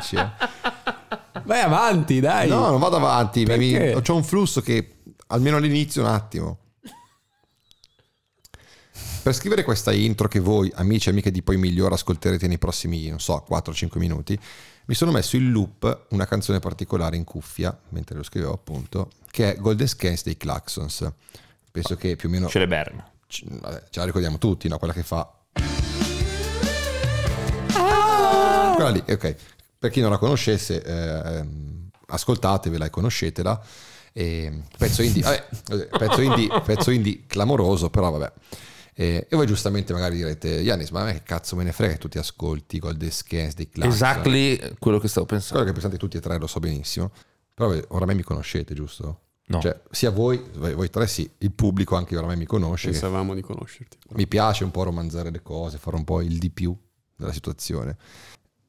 15. Vai avanti, dai. No, non vado avanti. C'ho un flusso che almeno all'inizio un attimo. Per scrivere questa intro che voi, amici e amiche di Poi Migliora, ascolterete nei prossimi, non so, 4-5 minuti, mi sono messo in loop una canzone particolare in cuffia, mentre lo scrivevo appunto, che è Golden Scans dei Claxons. Penso che più o meno... Celeberna. Vabbè, ce la ricordiamo tutti, no? Quella che fa... Quella lì, ok. Per chi non la conoscesse, ascoltatevela e conoscetela. Pezzo indie, pezzo indie clamoroso, però vabbè. E voi giustamente magari direte: Yannis, ma a me che cazzo me ne frega che tu ti ascolti Golden Scans dei Claxons? Exactly, quello che stavo pensando. Quello che pensate tutti e tre, lo so benissimo. Però oramai mi conoscete, giusto? No. Cioè, sia voi tre sì, il pubblico anche oramai mi conosce. Pensavamo di conoscerti. Però. Mi piace un po' romanzare le cose, fare un po' il di più della situazione.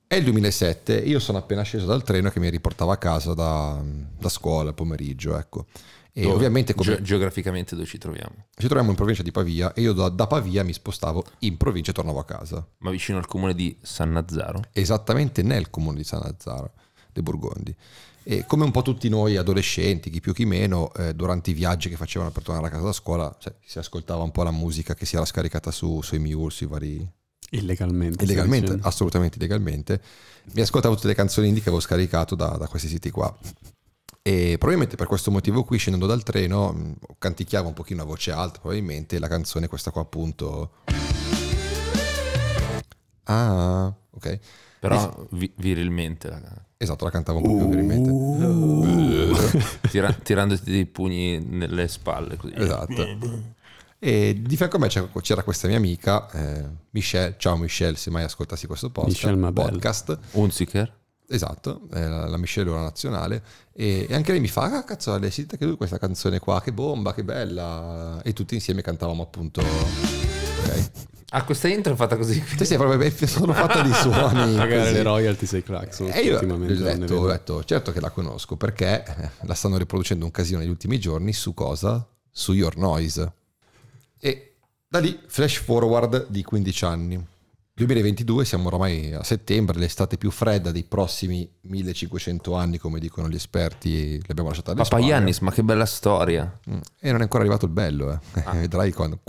È il 2007, io sono appena sceso dal treno che mi riportava a casa da scuola al pomeriggio, ecco. E dove, ovviamente, come geograficamente dove ci troviamo? Ci troviamo in provincia di Pavia e io da Pavia mi spostavo in provincia e tornavo a casa. Ma vicino al comune di Sannazzaro? Esattamente nel comune di Sannazzaro dei Burgondi. E come un po' tutti noi adolescenti, chi più chi meno, durante i viaggi che facevano per tornare a casa da scuola, cioè, si ascoltava un po' la musica che si era scaricata sui Mule, sui vari... Illegalmente, assolutamente illegalmente. Mi ascoltavo tutte le canzoni indie che avevo scaricato da questi siti qua. E probabilmente per questo motivo qui, scendendo dal treno, canticchiavo un pochino a voce alta, probabilmente, la canzone questa qua appunto. Ah, ok. Però virilmente. Esatto, la cantavo un po' più virilmente. Tirandoti dei pugni nelle spalle, così. Esatto. E di fianco a me c'era questa mia amica, Michelle. Ciao Michelle, se mai ascoltassi questo podcast. Hunziker. Esatto, la Michelle ora nazionale. E anche lei mi fa: ah, cazzo, hai sentito anche lui questa canzone qua? Che bomba, che bella. E tutti insieme cantavamo appunto. Okay. Ah, questa intro è fatta così. Sì, proprio sono fatta di suoni. Magari le royalty sei Claxons. E io ho detto, certo che la conosco, perché la stanno riproducendo un casino negli ultimi giorni. Su cosa? Su Your Noise. E da lì flash forward di 15 anni, 2022, siamo ormai a settembre, l'estate più fredda dei prossimi 1500 anni, come dicono gli esperti. L'abbiamo lasciata alle spalle. Papà Yannis, ma che bella storia. E non è ancora arrivato il bello, Vedrai quando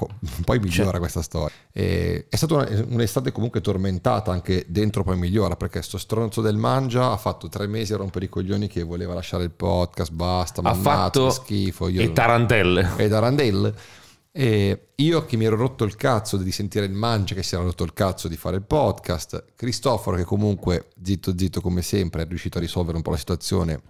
poi migliora questa storia. E è stata un'estate comunque tormentata anche dentro Poi Migliora, perché sto stronzo del Mangia ha fatto 3 mesi a rompere i coglioni che voleva lasciare il podcast, basta, ha fatto schifo. Io e tarantelle. E io che mi ero rotto il cazzo di sentire il Mangia, che si era rotto il cazzo di fare il podcast, Cristoforo che comunque zitto come sempre è riuscito a risolvere un po' la situazione,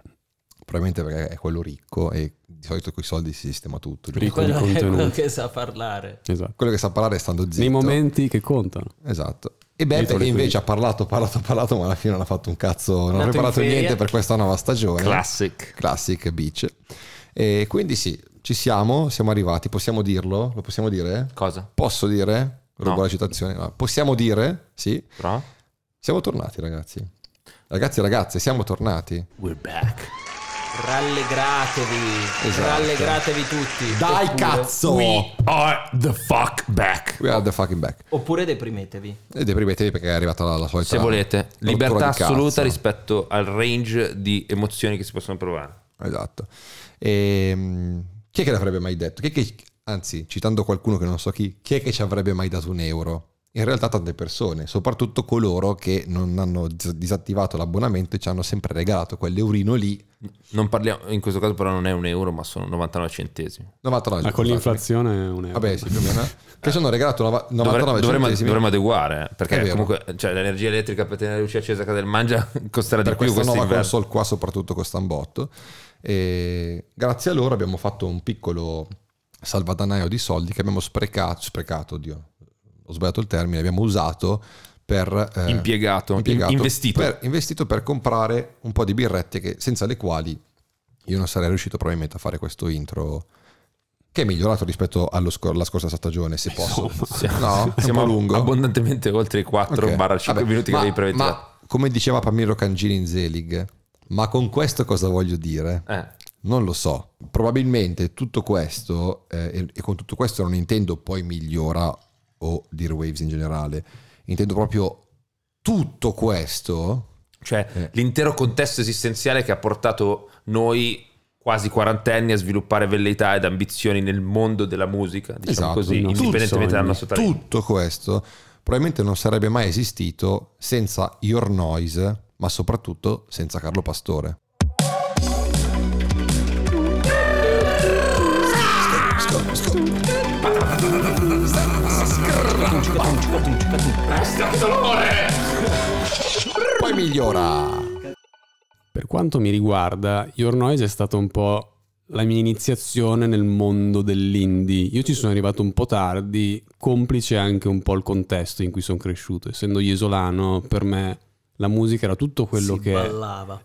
probabilmente perché è quello ricco e di solito coi soldi si sistema tutto. Quello che sa parlare, esatto. Quello che sa parlare è stando zitto nei momenti che contano, esatto. E Beppe che invece ha parlato, ma alla fine non ha fatto un cazzo, non ha preparato niente per questa nuova stagione. Classic bitch. E quindi sì, ci siamo arrivati, possiamo dirlo? Lo possiamo dire? Cosa? Posso dire? Rubo la citazione. No. Possiamo dire? Sì. Però? Siamo tornati, ragazzi e ragazze, siamo tornati. We're back. Rallegratevi tutti. Dai. Oppure, cazzo, we are the fuck back. We are the fucking back. Oppure deprimetevi. E deprimetevi, perché è arrivata la solita. Se volete, libertà assoluta rispetto al range di emozioni che si possono provare. Esatto. Chi è che l'avrebbe mai detto? Anzi, citando qualcuno che non so chi è che ci avrebbe mai dato €1? In realtà tante persone, soprattutto coloro che non hanno disattivato l'abbonamento e ci hanno sempre regalato quell'eurino lì. Non parliamo, in questo caso però non è €1, ma sono 99 centesimi. Ma con l'inflazione è €1. Vabbè, sì, più o meno. Che sono regalato 99 centesimi. Dovremmo adeguare, perché comunque, cioè, l'energia elettrica per tenere la luce accesa a casa del Mangia costerà di più. Per questa nuova console qua soprattutto costa un botto. E grazie a loro abbiamo fatto un piccolo salvadanaio di soldi che abbiamo sprecato, oddio, ho sbagliato il termine, abbiamo usato per investito per comprare un po' di birrette senza le quali io non sarei riuscito probabilmente a fare questo intro, che è migliorato rispetto alla scorsa stagione, se posso. No, siamo lungo, abbondantemente oltre i 4-5 minuti che avevi previsto. Ma come diceva Pamiro Cangini in Zelig, ma con questo cosa voglio dire? Non lo so. Probabilmente tutto questo, e con tutto questo non intendo Poi Migliora o Dear Waves in generale, intendo proprio tutto questo Cioè l'intero contesto esistenziale che ha portato noi quasi quarantenni a sviluppare velleità ed ambizioni nel mondo della musica, diciamo, esatto, così, no? Indipendentemente dal nostro talento. Tutto questo probabilmente non sarebbe mai esistito senza Your Noise, ma soprattutto senza Carlo Pastore. Poi migliora. Per quanto mi riguarda, Your Noise è stata un po' la mia iniziazione nel mondo dell'indie. Io ci sono arrivato un po' tardi, complice anche un po' il contesto in cui sono cresciuto. Essendo iesolano, per me la musica era tutto quello che...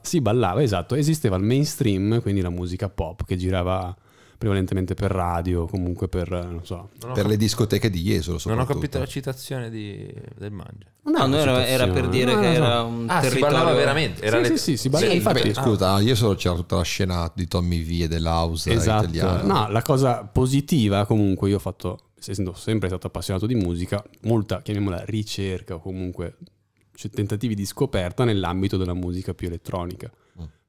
Si ballava, esatto. Esisteva il mainstream, quindi la musica pop che girava prevalentemente per radio, comunque per, non so, per le discoteche di Jesolo. Non ho capito la citazione del Mangia. No, era per dire che era un territorio. Si parlava veramente. Infatti, scusa, Jesolo c'era tutta la scena di Tommy V e dell'house italiana. No, la cosa positiva, comunque, io ho fatto, essendo sempre stato appassionato di musica, molta, chiamiamola, ricerca o comunque tentativi di scoperta nell'ambito della musica più elettronica.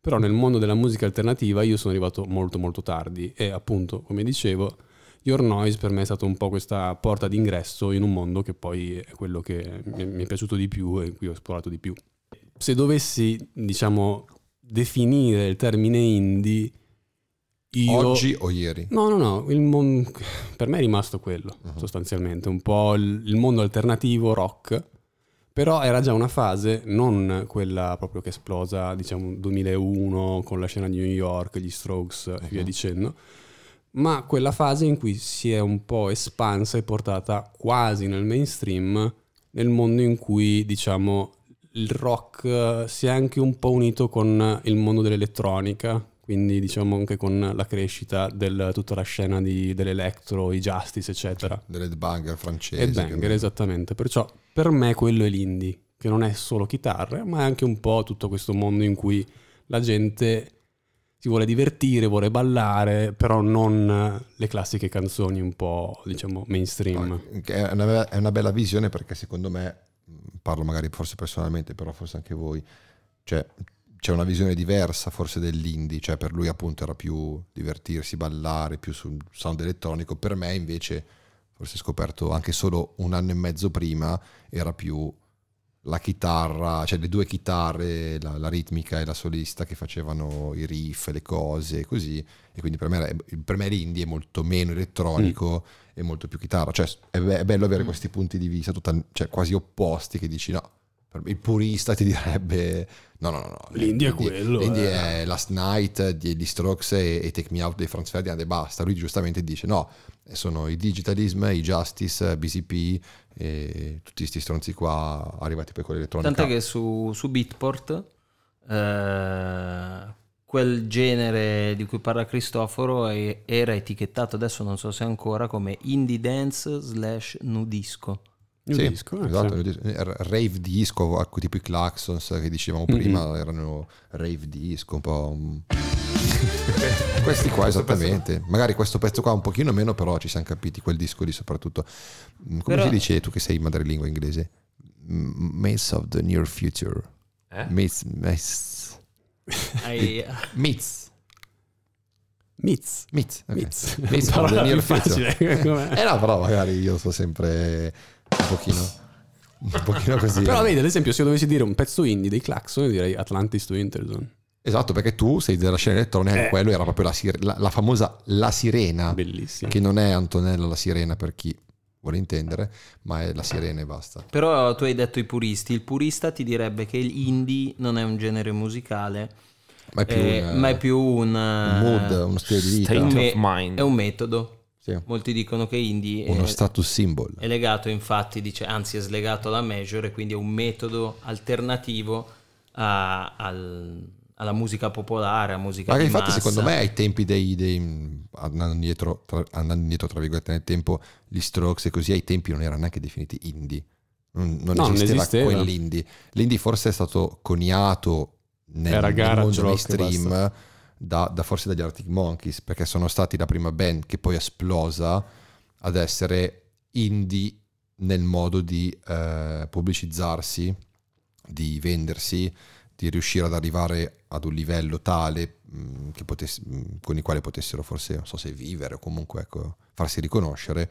Però nel mondo della musica alternativa io sono arrivato molto molto tardi e, appunto, come dicevo, Your Noise per me è stata un po' questa porta d'ingresso in un mondo che poi è quello che mi è piaciuto di più e in cui ho esplorato di più. Se dovessi, diciamo, definire il termine indie, oggi o ieri? No, per me è rimasto quello, sostanzialmente, un po' il mondo alternativo rock. Però era già una fase, non quella proprio che è esplosa, diciamo, 2001 con la scena di New York, gli Strokes e via dicendo, ma quella fase in cui si è un po' espansa e portata quasi nel mainstream, nel mondo in cui, diciamo, il rock si è anche un po' unito con il mondo dell'elettronica, quindi, diciamo, anche con la crescita del tutta la scena dell'electro, i Justice, eccetera. Dell'headbanger francese. Headbanger, esattamente. Perciò per me quello è l'indie, che non è solo chitarre, ma è anche un po' tutto questo mondo in cui la gente si vuole divertire, vuole ballare, però non le classiche canzoni un po', diciamo, mainstream. È una bella visione, perché secondo me, parlo magari forse personalmente, però forse anche voi, cioè... c'è una visione diversa forse dell'indie, cioè per lui appunto era più divertirsi, ballare, più sul sound elettronico. Per me invece, forse scoperto anche solo un anno e mezzo prima, era più la chitarra, cioè le due chitarre, la ritmica e la solista che facevano i riff, le cose così, e quindi per me l'indie è molto meno elettronico e molto più chitarra, cioè è bello avere questi punti di vista cioè quasi opposti, che dici no, il purista ti direbbe no, l'indie è quello, l'indie è Last Night di Strokes e Take Me Out dei Franz Ferdinand e basta. Lui giustamente dice no, sono i Digitalism, i Justice, BCP e tutti questi stronzi qua arrivati poi con l'elettronica. Tant'è che su Beatport quel genere di cui parla Cristoforo era etichettato, adesso non so se ancora, come indie dance / nudisco. Sì, disco, esatto, rave disco, tipo i Claxons che dicevamo prima, erano rave disco un po'. Questi qua, esattamente, pezzo. Magari questo pezzo qua un pochino meno, però ci siamo capiti, quel disco lì soprattutto. Come si dice, tu che sei madrelingua inglese? Myths of the near future. Myths of the near future. No, però magari io so sempre un pochino così. Però vedi, ad esempio, se io dovessi dire un pezzo indie dei Claxon, direi Atlantis to Interzone. Esatto, perché tu sei della scena elettronica. Quello era proprio la famosa La Sirena. Bellissima. Che non è Antonella La Sirena, per chi vuole intendere, ma è La Sirena e basta. Però tu hai detto i puristi. Il purista ti direbbe che l'indie non è un genere musicale, ma è più un mood, uno stile di vita, è un metodo. Sì. Molti dicono che indie uno status symbol è legato, infatti dice, anzi è slegato alla major, e quindi è un metodo alternativo alla musica popolare, a musica ma di infatti massa. Secondo me ai tempi andando indietro tra virgolette nel tempo, gli Strokes e così ai tempi non erano neanche definiti indie, non esisteva quell'indie. L'indie forse è stato coniato nel mondo mainstream forse dagli Arctic Monkeys, perché sono stati la prima band che poi è esplosa ad essere indie nel modo di pubblicizzarsi, di vendersi, di riuscire ad arrivare ad un livello tale che con il quale potessero forse, non so se vivere o comunque ecco, farsi riconoscere.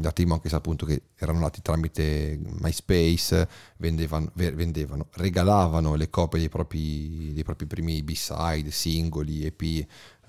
La team anche appunto che erano nati tramite MySpace, vendevano, regalavano le copie dei propri primi B-side, singoli, EP,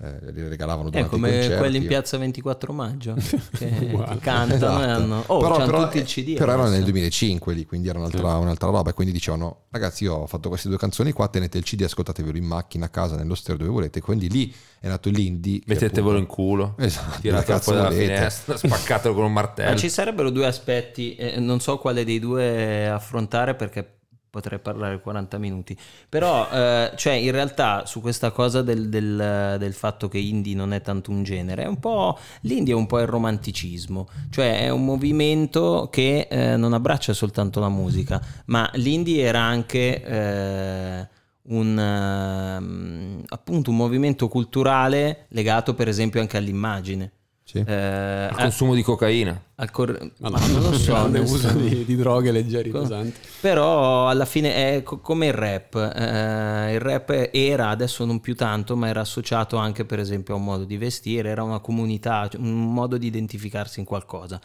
le regalavano durante come i concerti. Quelli in piazza 24 maggio che wow, cantano, esatto. Però tutti il CD, però erano nel 2005 lì, quindi era un'altra roba, e quindi dicevano ragazzi io ho fatto queste due canzoni qua, tenete il CD, ascoltatevelo in macchina, a casa, nello stereo, dove volete. Quindi lì è nato l'indie, mettetevelo in culo, esatto, tirate fuori dalla finestra, spaccatelo con un martello. Ma ci sarebbero due aspetti, non so quale dei due affrontare perché potrei parlare 40 minuti, però cioè in realtà su questa cosa del fatto che indie non è tanto un genere, è un po', l'indie è un po' il romanticismo, cioè è un movimento che non abbraccia soltanto la musica, ma l'indie era anche appunto un movimento culturale legato per esempio anche all'immagine. Sì. Al consumo di cocaina, non lo so, uso di droghe leggeri, pesanti. Però alla fine è come il rap, era, adesso non più tanto, ma era associato anche per esempio a un modo di vestire, era una comunità, un modo di identificarsi in qualcosa.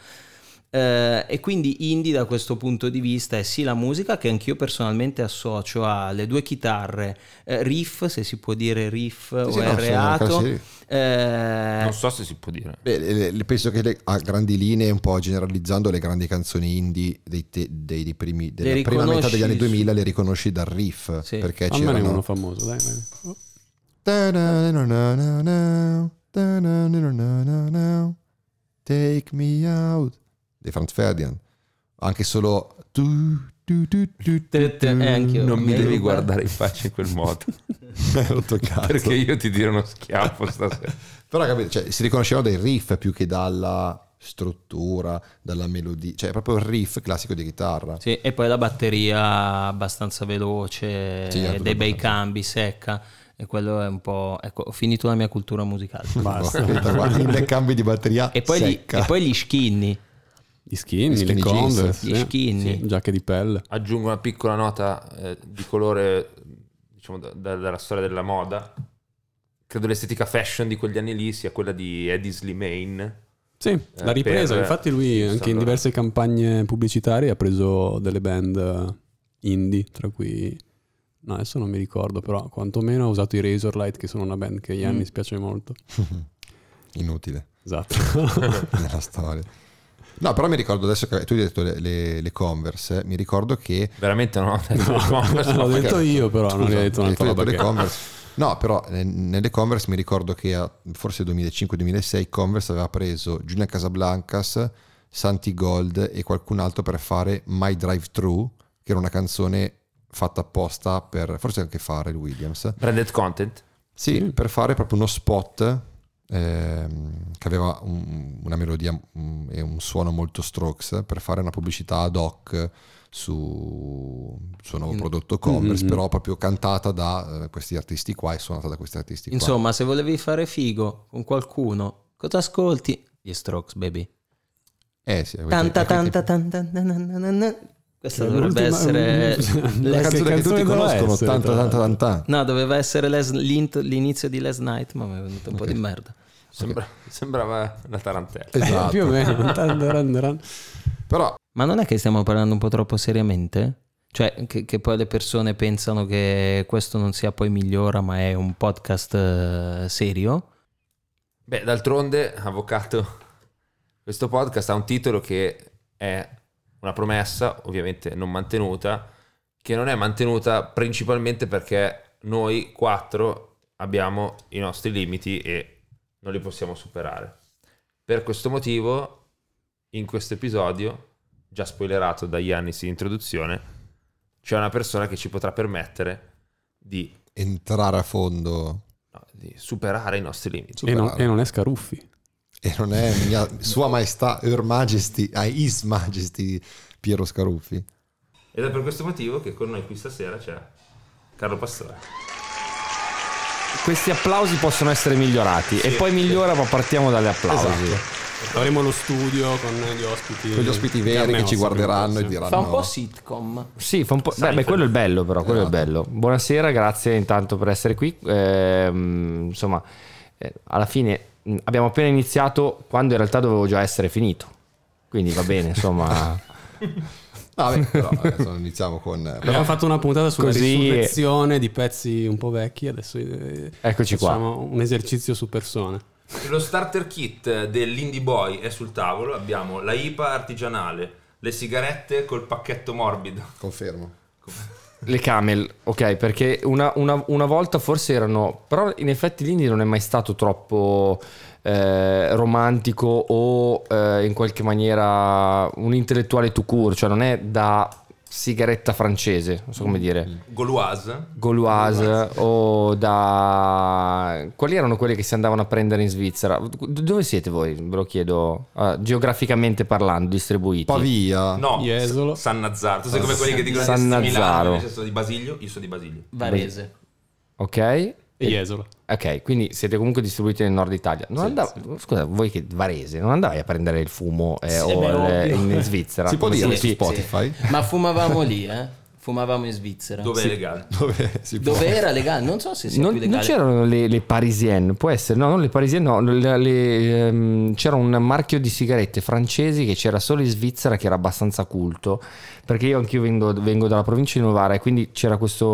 E quindi indie da questo punto di vista è sì la musica, che anch'io personalmente associo alle due chitarre, riff, se si può dire riff, sì, o no, reato, non so se si può dire. Beh, penso che a grandi linee, un po' generalizzando, le grandi canzoni indie della prima metà degli anni 2000 le riconosci dal riff, sì. Perché c'erano uno famoso, dai. Take me out dei Franz Ferdinand, anche solo non mi devi guardare in faccia in quel modo perché io ti tiro uno schiaffo stasera. Però capito, cioè, si riconoscevano dai riff più che dalla struttura, dalla melodia, cioè proprio il riff classico di chitarra, sì, e poi la batteria abbastanza veloce, sì, dei bei cambi, secca. E quello è un po', ecco, ho finito la mia cultura musicale, basta. I cambi di batteria e poi secca. E poi gli skinny, le Converse, gli skinny, sì, giacche di pelle. Aggiungo una piccola nota di colore, diciamo dalla storia della moda. Credo l'estetica fashion di quegli anni lì sia quella di Eddie Slimane. Sì, l'ha ripresa, infatti lui anche in diverse campagne pubblicitarie ha preso delle band indie, tra cui no, adesso non mi ricordo, però quantomeno ho usato i Razorlight, che sono una band che a Ian dispiace molto. Inutile. Esatto. Nella storia. No, però mi ricordo adesso che tu hai detto le Converse, mi ricordo che... Veramente no, l'ho detto io, però scusa, non hai detto un'altra roba. No, però nelle Converse mi ricordo che forse 2005-2006 Converse aveva preso Julian Casablancas, Santi Gold e qualcun altro per fare My Drive Thru, che era una canzone fatta apposta per forse anche Pharrell Williams, branded content, sì, per fare proprio uno spot che aveva una melodia e un suono molto Strokes, per fare una pubblicità ad hoc sul nuovo prodotto Converse, però proprio cantata da questi artisti qua e suonata da questi artisti qua. Insomma, se volevi fare figo con qualcuno, cosa ascolti? Gli Strokes, baby. Sì, questa dovrebbe essere la canzone che tutti conoscono, tanta. No, doveva essere l'inizio di Last Night, ma mi è venuto un po' di merda. Sembrava una tarantella. Esatto. Più o meno. Però, ma non è che stiamo parlando un po' troppo seriamente? Cioè che poi le persone pensano che questo non sia poi Migliora, ma è un podcast serio? Beh, d'altronde, avvocato, questo podcast ha un titolo che è una promessa ovviamente non mantenuta, che non è mantenuta principalmente perché noi quattro abbiamo i nostri limiti e non li possiamo superare. Per questo motivo, in questo episodio, già spoilerato da Giannis in introduzione, c'è una persona che ci potrà permettere di entrare a fondo, no, di superare i nostri limiti. E non è Scaruffi. E non è Sua Maestà, Her Majesty, His Majesty, Piero Scaruffi. Ed è per questo motivo che con noi qui stasera c'è Carlo Pastore. Questi applausi possono essere migliorati, sì, e poi Migliora, ma partiamo dalle applausi. Esatto. Avremo lo studio con gli ospiti, con gli ospiti veri che ci guarderanno e diranno: fa un po' sitcom. Sì, fa un po'. Beh, quello è il bello, però. Quello è bello. Buonasera, grazie intanto per essere qui. Insomma, alla fine abbiamo appena iniziato quando in realtà dovevo già essere finito. Quindi va bene, insomma. Vabbè, però adesso iniziamo con. Abbiamo fatto una puntata sulla risurrezione di pezzi un po' vecchi. Adesso eccoci qua. Facciamo un esercizio su persone. Lo starter kit dell'Indie Boy è sul tavolo. Abbiamo la IPA artigianale, le sigarette col pacchetto morbido. Confermo. Le Camel, ok, perché una volta forse erano. Però in effetti l'indie non è mai stato troppo romantico o in qualche maniera un intellettuale tout court, cioè non è da sigaretta francese, non so come dire, Gauloise o da quali erano quelle che si andavano a prendere in Svizzera. Dove siete voi? Ve lo chiedo geograficamente parlando, distribuiti. Pavia, no, Jesolo, San Nazzaro. Tu sei come quelli che dicono San Nazzaro, io sono di Basiglio, Varese. Ok. E Jesolo. Ok, quindi siete comunque distribuiti nel nord Italia. Non sì, andavo, scusa, voi che Varese, non andavi a prendere il fumo in Svizzera? Si può dire su Spotify? Sì. Ma fumavamo lì, fumavamo in Svizzera. Dove è legale? Dove era legale? Non so se sia più legale. Non c'erano le parisienne, può essere, no, non le parisienne, no, c'era un marchio di sigarette francesi che c'era solo in Svizzera, che era abbastanza culto, perché io anch'io vengo dalla provincia di Novara e quindi c'era questa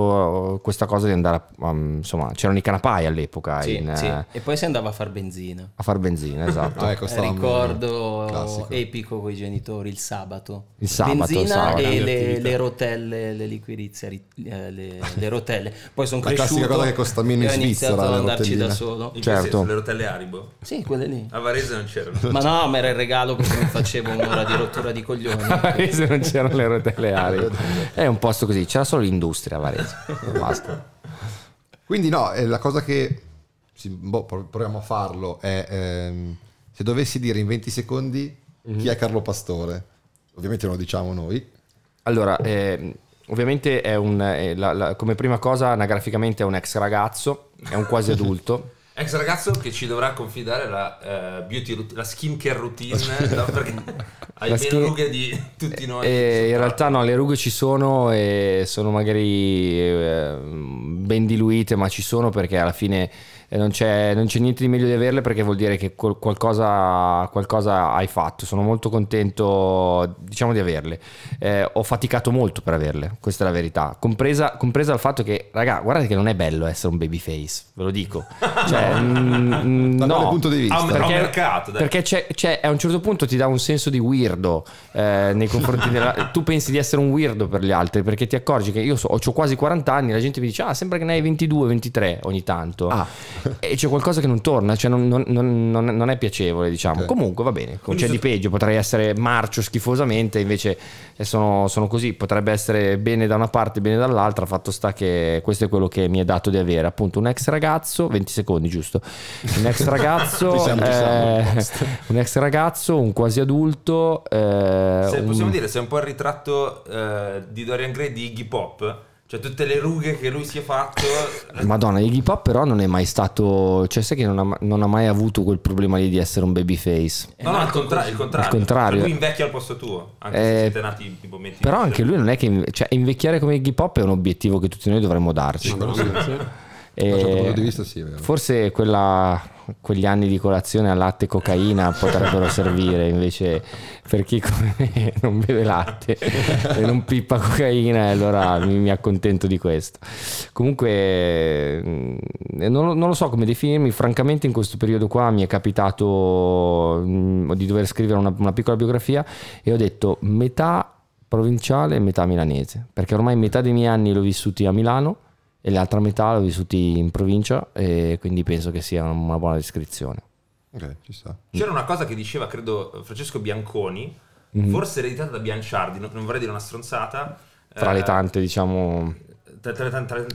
cosa di andare insomma, c'erano i canapai all'epoca. Sì, sì. E poi si andava a far benzina. A far benzina, esatto. Ricordo classico. Epico con i genitori, il sabato. Benzina e le rotelle, le liquirizie, le rotelle. Poi sono cresciuto. La classica cosa che costa meno in Svizzera. Ho iniziato ad andarci da solo. In certo. Che senso, le rotelle Haribo? Sì, quelle lì. A Varese non c'erano. Ma no, ma era il regalo perché mi facevo un'ora di rottura di coglioni. A Varese non c'erano le rotelle Haribo. È un posto così, c'era solo l'industria a Varese. Basta. Quindi no, la cosa che proviamo a farlo è se dovessi dire in 20 secondi chi è Carlo Pastore. Ovviamente non lo diciamo noi. Allora, ovviamente è come prima cosa, anagraficamente è un ex ragazzo, è un quasi adulto. Ex ragazzo che ci dovrà confidare la skincare routine, perché hai meno rughe di tutti noi. In realtà no, le rughe ci sono e sono magari ben diluite, ma ci sono, perché alla fine non c'è niente di meglio di averle, perché vuol dire che qualcosa hai fatto. Sono molto contento, diciamo, di averle. Ho faticato molto per averle, questa è la verità, compresa il fatto che, raga, guardate che non è bello essere un babyface, ve lo dico. Cioè, da quale punto di vista? Perché c'è, a un certo punto ti dà un senso di weirdo nei confronti tu pensi di essere un weirdo per gli altri, perché ti accorgi che io ho quasi 40 anni, la gente mi dice sembra che ne hai 22-23 ogni tanto, e c'è qualcosa che non torna, cioè non è piacevole, diciamo. Okay. Comunque va bene, c'è di peggio, potrei essere marcio schifosamente, invece sono così, potrebbe essere bene da una parte, bene dall'altra. Fatto sta che questo è quello che mi è dato di avere, appunto, un ex ragazzo, 20 secondi giusto, un ex ragazzo un ex ragazzo, un quasi adulto, possiamo dire, sei un po' il ritratto di Dorian Gray di Iggy Pop, cioè tutte le rughe che lui si è fatto. Madonna, Iggy Pop però non è mai stato, cioè sai che non ha mai avuto quel problema lì di essere un babyface. No, il contrario. Lui invecchia al posto tuo, anche se siete nati tipo metti. Però anche lui non è che cioè invecchiare come Iggy Pop è un obiettivo che tutti noi dovremmo darci. Sì, no? E da un certo punto di vista sì, vero. Forse quegli anni di colazione a latte e cocaina potrebbero servire invece per chi come me non beve latte e non pippa cocaina, e allora mi accontento di questo. Comunque non lo so come definirmi, francamente. In questo periodo qua mi è capitato di dover scrivere una piccola biografia e ho detto metà provinciale e metà milanese, perché ormai metà dei miei anni l'ho vissuti a Milano e l'altra metà l'ho vissuti in provincia, e quindi penso che sia una buona descrizione. Ok, ci sta. C'era una cosa che diceva, credo, Francesco Bianconi, forse ereditata da Bianciardi, non vorrei dire una stronzata. Tra le tante, diciamo, tra le tante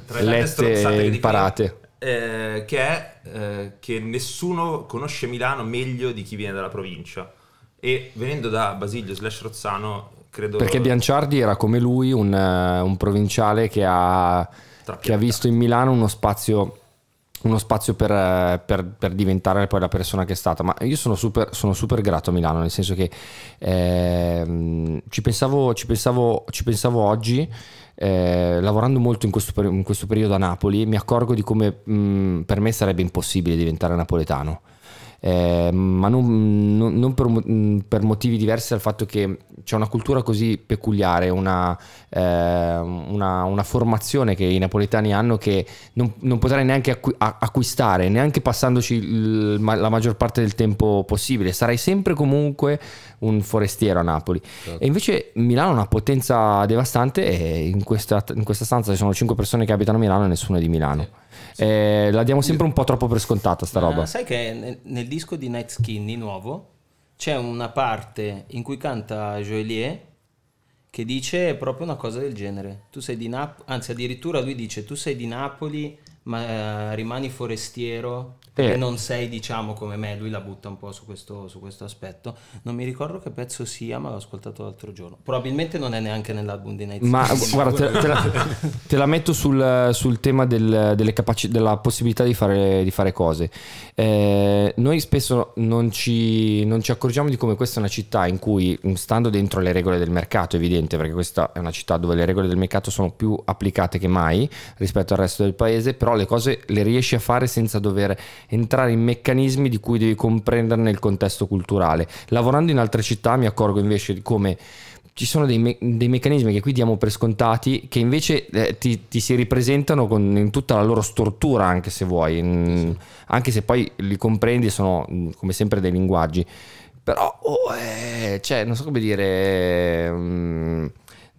stronzate che imparate. Che è che nessuno conosce Milano meglio di chi viene dalla provincia. E venendo da Basiglio / Rozzano, credo. Perché Bianciardi era come lui, un provinciale che ha visto in Milano uno spazio uno spazio per diventare poi la persona che è stata. Ma io sono super grato a Milano, nel senso che ci pensavo oggi, lavorando molto in questo periodo a Napoli, mi accorgo di come per me sarebbe impossibile diventare napoletano, ma non per motivi diversi dal fatto che c'è una cultura così peculiare, una formazione che i napoletani hanno, che non potrei neanche acquistare, neanche passandoci la maggior parte del tempo possibile. Sarai sempre comunque un forestiero a Napoli. Certo. E invece Milano ha una potenza devastante, e in questa stanza ci sono 5 persone che abitano a Milano e nessuno è di Milano. Sì. La diamo sempre un po' troppo per scontata sta roba. Sai che nel disco di Night Skinny nuovo c'è una parte in cui canta Joelier che dice proprio una cosa del genere. Tu sei di Napoli, anzi addirittura lui dice tu sei di Napoli ma rimani forestiero e non sei, diciamo, come me. Lui la butta un po' su questo aspetto. Non mi ricordo che pezzo sia, ma l'ho ascoltato l'altro giorno. Probabilmente non è neanche nell'album di Night. Ma guarda, te la metto sul tema della possibilità di fare cose. Noi spesso non ci accorgiamo di come questa è una città in cui, stando dentro le regole del mercato, evidente, perché questa è una città dove le regole del mercato sono più applicate che mai rispetto al resto del paese, però le cose le riesci a fare senza dover entrare in meccanismi di cui devi comprenderne il contesto culturale. Lavorando in altre città mi accorgo invece di come ci sono dei meccanismi che qui diamo per scontati, che invece ti si ripresentano in tutta la loro stortura, anche se vuoi, anche se poi li comprendi, sono come sempre dei linguaggi. Però cioè, non so come dire,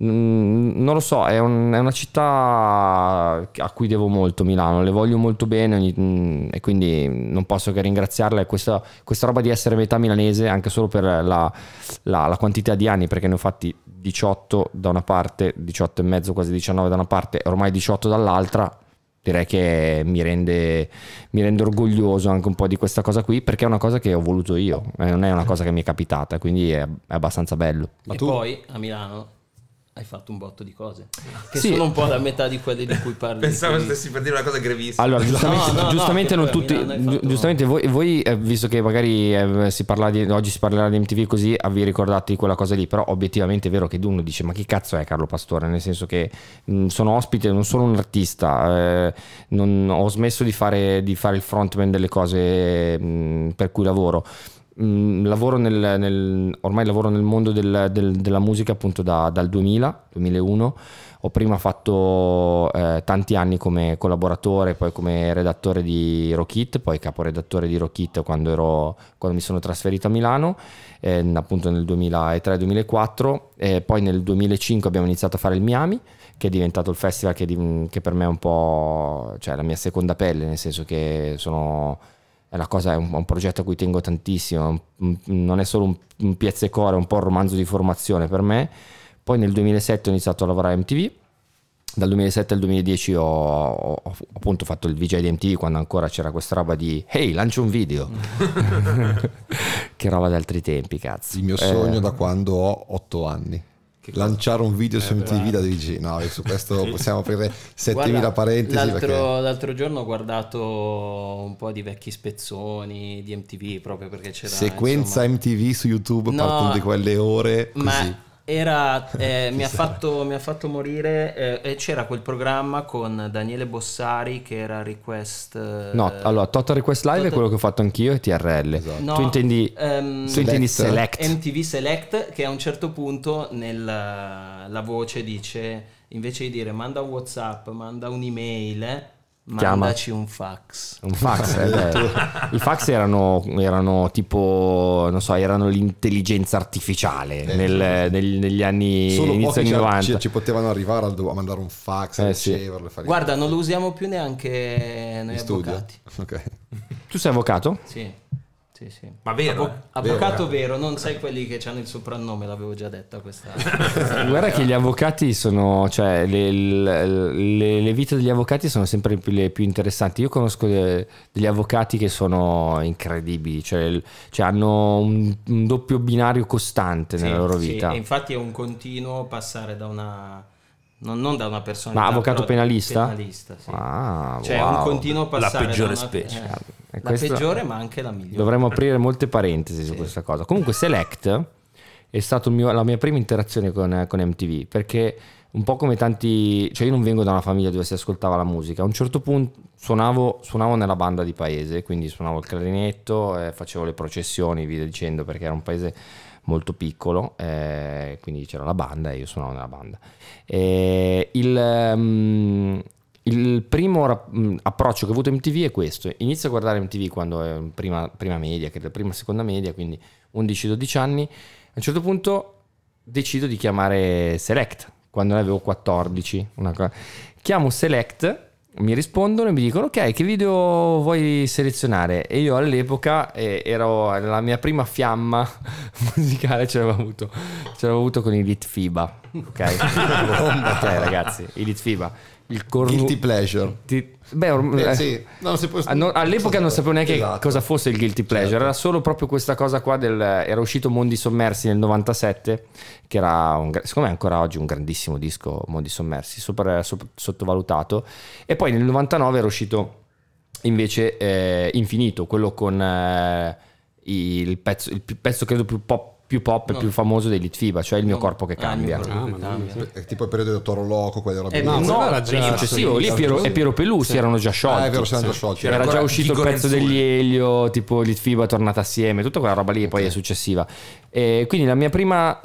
non lo so, è una città a cui devo molto, Milano, le voglio molto bene e quindi non posso che ringraziarla. E questa roba di essere metà milanese, anche solo per la quantità di anni, perché ne ho fatti 18 da una parte, 18 e mezzo, quasi 19 da una parte, ormai 18 dall'altra, direi che mi rende orgoglioso anche un po' di questa cosa qui, perché è una cosa che ho voluto io, non è una cosa che mi è capitata, quindi è abbastanza bello. Ma tu poi a Milano hai fatto un botto di cose che sì, sono un po' la metà di quelle di cui parli. Pensavo stessi per dire una cosa grevissima. Allora, giustamente non tutti, giustamente voi, visto che magari oggi si parlerà di MTV, così vi ricordate di quella cosa lì, però obiettivamente è vero che uno dice ma chi cazzo è Carlo Pastore, nel senso che sono ospite, non sono un artista, non ho smesso di fare il frontman delle cose per cui lavoro. Lavoro ormai lavoro nel mondo della musica, appunto dal 2000-2001. Ho prima fatto tanti anni come collaboratore, poi come redattore di Rock It, poi caporedattore di Rock It quando mi sono trasferito a Milano, appunto nel 2003-2004. Poi nel 2005 abbiamo iniziato a fare il Miami, che è diventato il festival che per me è un po', cioè, la mia seconda pelle, nel senso che è un progetto a cui tengo tantissimo, non è solo un piazzecore, è un po' un romanzo di formazione per me. Poi nel 2007 ho iniziato a lavorare a MTV, dal 2007 al 2010 ho appunto fatto il VJ di MTV, quando ancora c'era questa roba di hey, lancio un video che roba di altri tempi, cazzo. Il mio sogno da quando ho 8 anni, lanciare un video su MTV da DJ. No, su questo possiamo aprire 7000 parentesi. L'altro giorno ho guardato un po' di vecchi spezzoni di MTV, proprio perché c'era sequenza, insomma, MTV su YouTube, no, partono di quelle ore così. Ma era mi ha fatto morire, e c'era quel programma con Daniele Bossari che era Request, no, allora Total Request Live è quello che ho fatto anch'io, e TRL, esatto. No, tu intendi Select, MTV Select, che a un certo punto la voce dice, invece di dire manda un WhatsApp, manda un'email, mandaci un fax. I fax erano tipo, non so, erano l'intelligenza artificiale negli anni, solo inizio anni 90. Ci potevano arrivare a mandare un fax, riceverlo, sì. Guarda, non lo usiamo più neanche noi avvocati. Okay. Tu sei avvocato? Sì. Sì. Ma vero? Avvocato vero, non sai quelli che hanno il soprannome, l'avevo già detta questa. Guarda che gli avvocati sono, cioè le vite degli avvocati sono sempre le più interessanti. Io conosco degli avvocati che sono incredibili, cioè hanno un doppio binario costante nella loro vita. Sì, infatti è un continuo passare da una Non da una persona. Ma avvocato penalista? Penalista, sì. Ah, cioè, wow. Un continuo passare. La peggiore specie. La peggiore, ma anche la migliore. Dovremmo aprire molte parentesi, sì, su questa cosa. Comunque, Select è stata la mia prima interazione con MTV, perché un po' come tanti, cioè io non vengo da una famiglia dove si ascoltava la musica. A un certo punto suonavo nella banda di paese, quindi suonavo il clarinetto, facevo le processioni, via dicendo, perché era un paese molto piccolo, quindi c'era la banda e io suonavo nella banda. Il primo approccio che ho avuto a MTV è questo: inizio a guardare MTV quando è prima media, credo, prima seconda media, quindi 11-12 anni. A un certo punto decido di chiamare Select, quando ne avevo 14, chiamo Select, mi rispondono e mi dicono: ok, che video vuoi selezionare? E io all'epoca ero la mia prima fiamma musicale, ce l'avevo avuto con i Litfiba, ok? Bomba, te, ragazzi, i Litfiba, il guilty pleasure. Beh, sì. No, se può... all'epoca non sapevo neanche, esatto, cosa fosse il guilty pleasure, certo. Era solo proprio questa cosa qua era uscito Mondi Sommersi nel 97, che era secondo me ancora oggi un grandissimo disco, Mondi Sommersi, sottovalutato. E poi nel 99 era uscito invece Infinito, quello con il pezzo credo più pop e più famoso dei Litfiba, cioè Il mio corpo che cambia. È tipo il periodo di Toro Loco, quello della successivo, lì Piero Pelusi, sì, erano già sciolti. Vero, sì, già sciolti. Era già uscito il pezzo degli Elio, tipo Litfiba tornata assieme, tutta quella roba lì, okay. Poi è successiva. E quindi la mia prima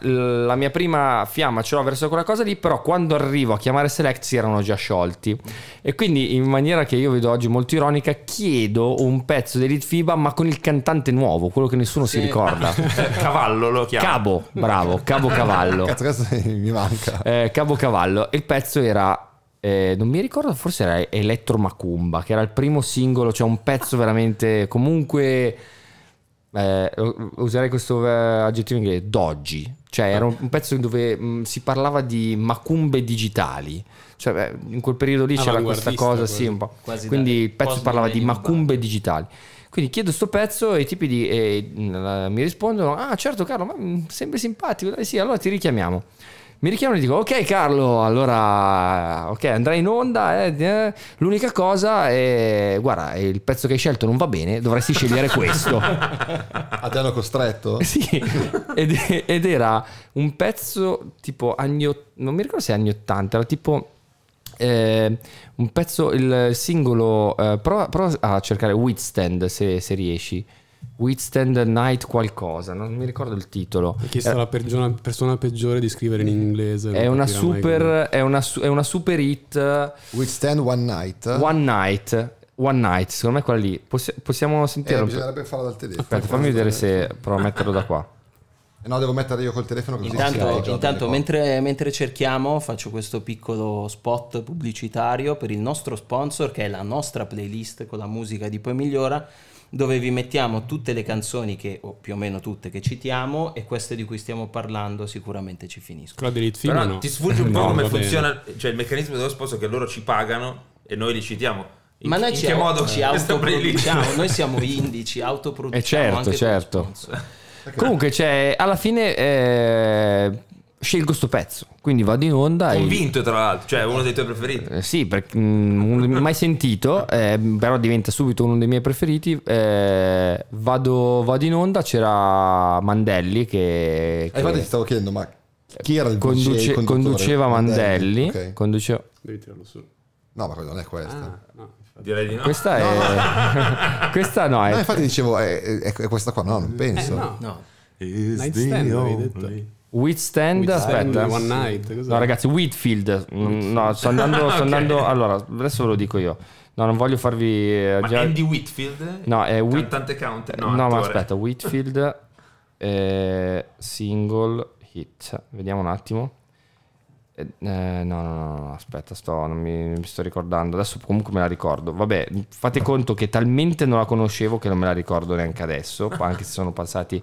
fiamma ce l'ho verso quella cosa lì, però quando arrivo a chiamare Select si erano già sciolti. E quindi, in maniera che io vedo oggi molto ironica, chiedo un pezzo dei Litfiba ma con il cantante nuovo, quello che nessuno, sì, si ricorda. Cavallo. Cabo, bravo, Cabo Cavallo. Cazzo, mi manca. Cabo Cavallo. Il pezzo era, non mi ricordo, forse era Elettro Macumba, che era il primo singolo, cioè un pezzo veramente, comunque, userei questo aggettivo inglese, dodgy. Cioè era un pezzo dove si parlava di macumbe digitali, cioè in quel periodo lì c'era questa cosa, quasi, sì, un po'. Quindi il pezzo parlava di macumbe digitali. Quindi chiedo sto pezzo e i tipi mi rispondono: ah, certo Carlo, ma sembri simpatico, dai, sì, allora ti richiamiamo. Mi richiamano e dico: ok Carlo, allora ok, andrai in onda, l'unica cosa è, guarda, il pezzo che hai scelto non va bene, dovresti scegliere questo. A te hanno costretto? Sì, ed era un pezzo tipo non mi ricordo se anni 80, era tipo... un pezzo, il singolo, prova a cercare Withstand, se riesci, Withstand Night qualcosa, non mi ricordo il titolo. Perché sarà la persona peggiore di scrivere in inglese. È una super hit. Withstand One Night, secondo me quella lì. Possiamo sentirlo? Bisognerebbe farla dal telefono. Aspetta, fammi vedere se provo a metterlo da qua. No, devo mettere io col telefono così. Intanto mentre cerchiamo, faccio questo piccolo spot pubblicitario per il nostro sponsor, che è la nostra playlist con la musica di Poi Migliora, dove vi mettiamo tutte le canzoni o più o meno tutte che citiamo, e queste di cui stiamo parlando sicuramente ci finiscono. Però no, ti sfugge un po' come funziona, cioè il meccanismo dello sponsor, che loro ci pagano e noi li citiamo. Ma noi in che modo ci autoproduciamo? Noi siamo indie, ci autoproduciamo. Certo. Comunque, alla fine scelgo sto pezzo, quindi vado in onda. Convinto, tra l'altro, cioè uno dei tuoi preferiti. Sì, perché mai sentito, però diventa subito uno dei miei preferiti. Vado in onda, c'era Mandelli che infatti ti stavo chiedendo, ma chi era il conduceva Mandelli. Okay. Devi tirarlo su. No, ma non è questa. No. Direi di no. Questa è questa no, no, infatti dicevo è questa qua, no, non penso. No. Withstand, aspetta. One Night. Cos'è? No, ragazzi, Whitfield. No, sto andando okay. Allora, adesso ve lo dico io. No, non voglio farvi Andy Whitfield? No, è cantante counter. No, ma aspetta, Whitfield single hit. Vediamo un attimo. No, aspetta, non mi sto ricordando. Adesso comunque me la ricordo. Vabbè, fate conto che talmente non la conoscevo che non me la ricordo neanche adesso, anche se sono passati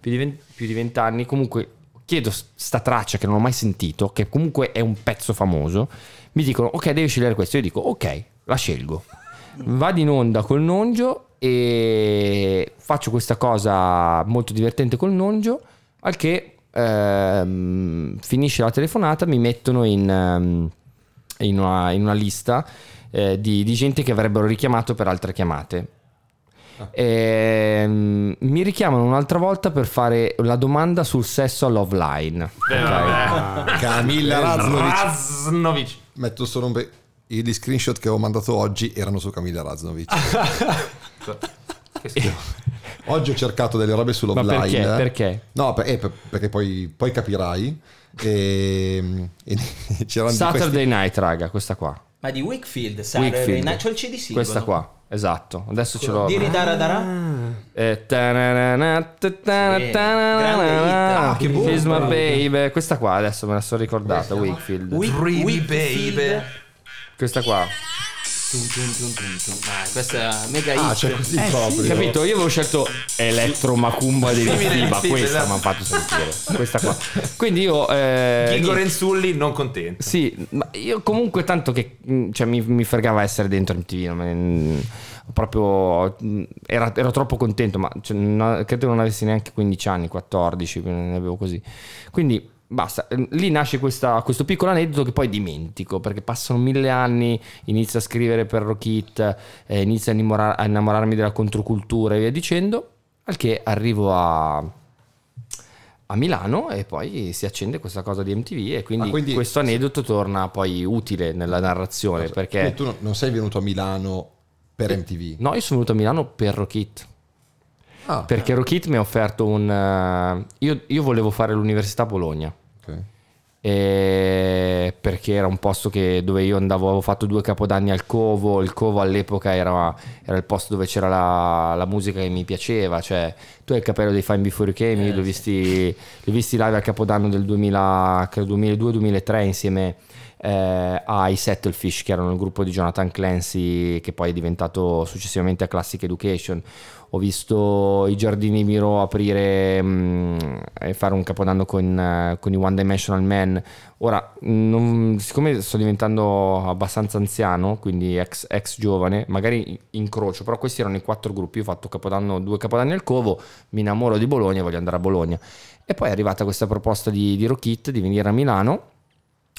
più di 20 anni. Comunque chiedo sta traccia che non ho mai sentito, che comunque è un pezzo famoso. Mi dicono: ok, devi scegliere questo. Io dico: ok, la scelgo. Vado in onda col Nongio e faccio questa cosa molto divertente col Nongio, al che Finisce la telefonata, mi mettono in una lista di gente che avrebbero richiamato per altre chiamate. Mi richiamano un'altra volta per fare la domanda sul sesso all'offline. Okay. Camilla Raznovic. Metto solo un gli screenshot che avevo mandato oggi erano su Camilla Raznovic. Oggi ho cercato delle robe sull'offline. Ma perché? Perché? No, perché poi capirai. C'erano Saturday questi... Night, raga, questa qua. Ma di Wakefield, Saturday Night, c'ho il CD singolo. Questa qua. Esatto, adesso ce l'ho. Diri dara. Che buona, baby. Questa qua adesso me la sono ricordata. Wakefield. Wakefield, baby. Questa qua. Questa è mega hit. C'è così proprio. Capito? Io avevo scelto Elettro Macumba di Rifiba. Questa mi ha fatto sentire. Questa qua. Quindi io. Diego Renzulli non contento. Sì, ma io comunque tanto che. Cioè, mi fregava essere dentro MTV. Proprio ero troppo contento, ma cioè, credo non avessi neanche 15 anni, 14, ne avevo così. Quindi. Basta, lì nasce questo piccolo aneddoto che poi dimentico, perché passano 1000 anni, inizio a scrivere per Rockit, inizio a innamorarmi della controcultura e via dicendo, al che arrivo a Milano e poi si accende questa cosa di MTV e quindi questo aneddoto torna poi utile nella narrazione. Perché tu non sei venuto a Milano per MTV? No, io sono venuto a Milano per Rockit. Perché Rockit mi ha offerto io volevo fare l'università a Bologna. Okay. Perché era un posto dove io andavo, avevo fatto 2 capodanni al Covo. Il Covo all'epoca era il posto dove c'era la musica che mi piaceva. Cioè, tu hai il capello dei Fine Before You Came, io li ho visti live al capodanno del 2002-2003 insieme ai Settlefish, che erano il gruppo di Jonathan Clancy, che poi è diventato successivamente a Classic Education. Ho visto i Giardini Miro aprire e fare un capodanno con i One Dimensional Man. Ora, siccome sto diventando abbastanza anziano, quindi ex giovane, magari incrocio, però questi erano i 4 gruppi. Io ho fatto 2 capodanni al Covo, mi innamoro di Bologna e voglio andare a Bologna. E poi è arrivata questa proposta di Rockit di venire a Milano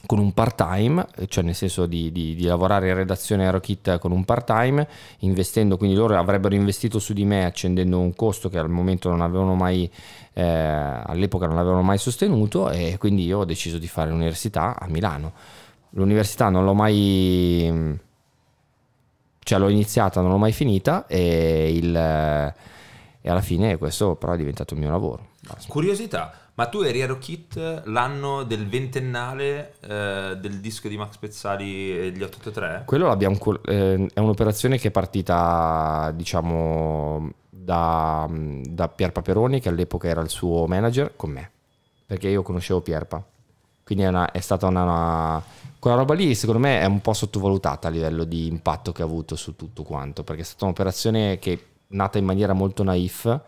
con un part-time, cioè nel senso di lavorare in redazione a Rockit con un part-time, investendo, quindi loro avrebbero investito su di me accendendo un costo che al momento non avevano mai, all'epoca non avevano mai sostenuto, e quindi io ho deciso di fare l'università a Milano. L'università non l'ho mai, cioè l'ho iniziata, non l'ho mai finita, e alla fine questo però è diventato il mio lavoro. Curiosità, ma tu eri a Rockit l'anno del ventennale del disco di Max Pezzali e gli 883? Quello l'abbiamo è un'operazione che è partita, diciamo, da Pierpa Peroni, che all'epoca era il suo manager, con me, perché io conoscevo Pierpa. Quindi è stata una quella roba lì secondo me è un po' sottovalutata a livello di impatto che ha avuto su tutto quanto, perché è stata un'operazione che è nata in maniera molto naif,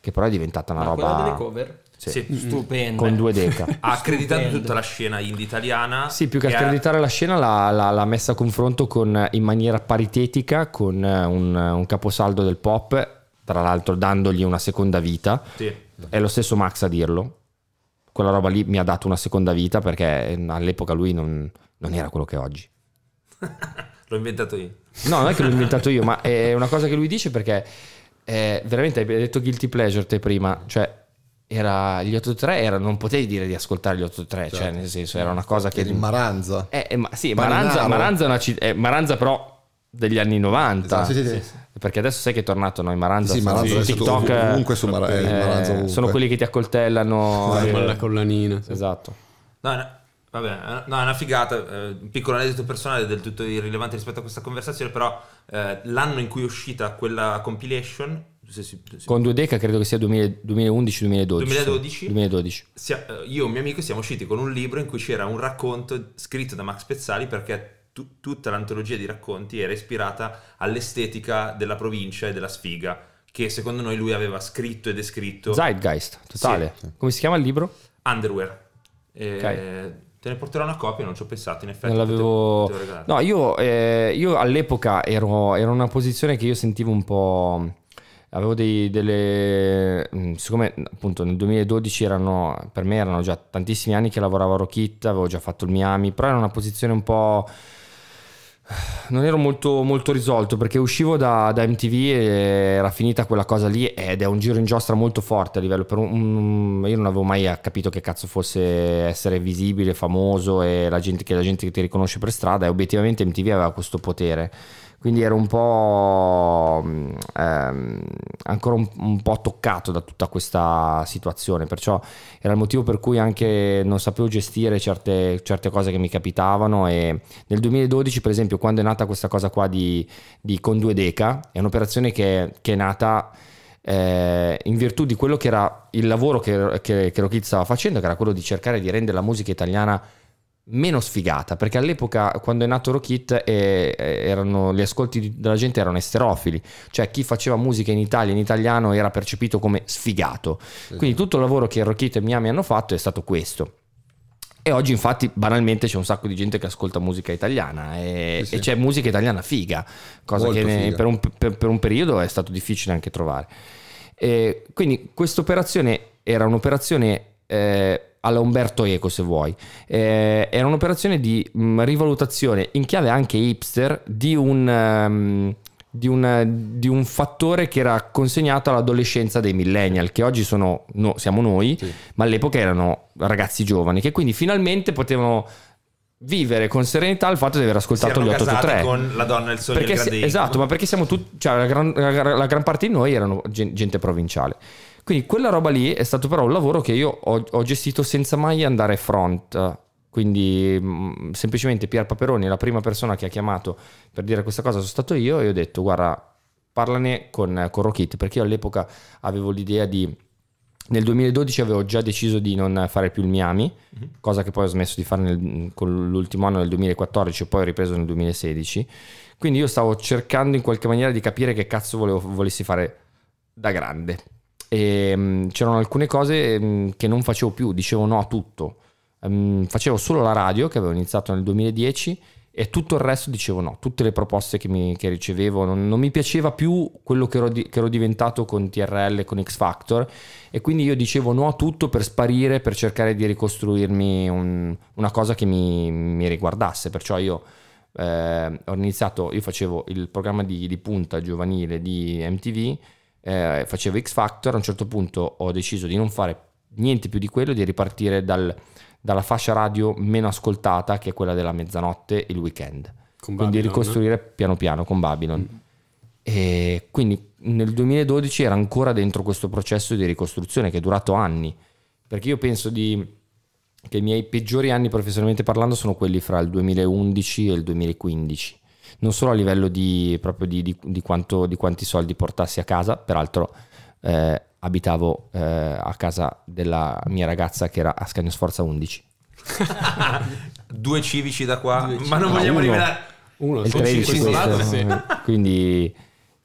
che però è diventata una roba... Quella delle cover? Sì. Stupendo. Con 2 deca. Ha accreditato tutta la scena indie italiana. Sì, più che accreditare la scena l'ha messa a confronto in maniera paritetica con un caposaldo del pop, tra l'altro dandogli una seconda vita. Sì. È lo stesso Max a dirlo. Quella roba lì mi ha dato una seconda vita, perché all'epoca lui non era quello che è oggi. L'ho inventato io. No, non è che l'ho inventato io, ma è una cosa che lui dice, perché veramente hai detto guilty pleasure te prima, cioè era gli 883, non potevi dire di ascoltare gli 883, certo. Cioè nel senso era una cosa che Maranza. Sì, Maranza però degli anni 90. Esatto, sì. Perché adesso sai che è tornato, no? Maranza, sì, Maranza su TikTok ovunque, su Maranza ovunque. Sono quelli che ti accoltellano con la collanina. Sì. Esatto. No, è una figata, un piccolo aneddoto personale del tutto irrilevante rispetto a questa conversazione, però l'anno in cui è uscita quella compilation, se con 2 deca credo che sia 2011-2012. Io e un mio amico siamo usciti con un libro in cui c'era un racconto scritto da Max Pezzali, perché tutta l'antologia di racconti era ispirata all'estetica della provincia e della sfiga, che secondo noi lui aveva scritto e descritto. Zeitgeist, totale. Sì. Come si chiama il libro? Underwear. Okay. Te ne porterò una copia, non ci ho pensato, in effetti l'avevo... No, io all'epoca ero in una posizione che io sentivo un po' avevo delle, siccome appunto nel 2012 per me erano già tantissimi anni che lavoravo a Rockit, avevo già fatto il Miami, però era una posizione un po', non ero molto risolto, perché uscivo da MTV e era finita quella cosa lì, ed è un giro in giostra molto forte a livello io non avevo mai capito che cazzo fosse essere visibile, famoso, e la gente che ti riconosce per strada, e obiettivamente MTV aveva questo potere, quindi ero un po' ancora un po' toccato da tutta questa situazione, perciò era il motivo per cui anche non sapevo gestire certe cose che mi capitavano. E nel 2012, per esempio, quando è nata questa cosa qua di Con Due Deca, è un'operazione che è nata in virtù di quello che era il lavoro che Rockit stava facendo, che era quello di cercare di rendere la musica italiana meno sfigata, perché all'epoca, quando è nato Rockit, gli ascolti della gente erano esterofili, cioè chi faceva musica in Italia in italiano era percepito come sfigato, quindi tutto il lavoro che Rockit e Miami hanno fatto è stato questo. E oggi infatti banalmente c'è un sacco di gente che ascolta musica italiana e c'è musica italiana figa, cosa molto che figa. Per un periodo è stato difficile anche trovare, e quindi questa operazione era un'operazione alla Umberto Eco, se vuoi, era un'operazione di rivalutazione in chiave anche hipster di un fattore che era consegnato all'adolescenza dei millennial, che oggi siamo noi, sì, ma all'epoca erano ragazzi giovani, che quindi finalmente potevano vivere con serenità il fatto di aver ascoltato gli 883 con la donna del sogno, perché, esatto, ma perché siamo tutti, cioè la gran parte di noi erano gente provinciale. Quindi quella roba lì è stato però un lavoro che io ho gestito senza mai andare front, quindi semplicemente Pier Paperoni, la prima persona che ha chiamato per dire questa cosa sono stato io, e ho detto guarda, parlane con Rockit, perché io all'epoca avevo l'idea nel 2012 avevo già deciso di non fare più il Miami, cosa che poi ho smesso di fare con l'ultimo anno del 2014 e poi ho ripreso nel 2016, quindi io stavo cercando in qualche maniera di capire che cazzo volessi fare da grande. E c'erano alcune cose che non facevo più, dicevo no a tutto, facevo solo la radio che avevo iniziato nel 2010 e tutto il resto dicevo no, tutte le proposte che ricevevo, non mi piaceva più quello che ero diventato con TRL, con X Factor, e quindi io dicevo no a tutto per sparire, per cercare di ricostruirmi una cosa che mi riguardasse. Perciò io io facevo il programma di punta giovanile di MTV, facevo X Factor, a un certo punto ho deciso di non fare niente più di quello, di ripartire dalla fascia radio meno ascoltata, che è quella della mezzanotte, il weekend, con quindi Babylon, ricostruire piano piano con Babylon. E quindi nel 2012 era ancora dentro questo processo di ricostruzione che è durato anni, perché io penso che i miei peggiori anni professionalmente parlando sono quelli fra il 2011 e il 2015, non solo a livello di quanti soldi portassi a casa, peraltro abitavo a casa della mia ragazza che era a Scagno Sforza 11 due civici da qua, ma non vogliamo rivelare uno, il 13, quindi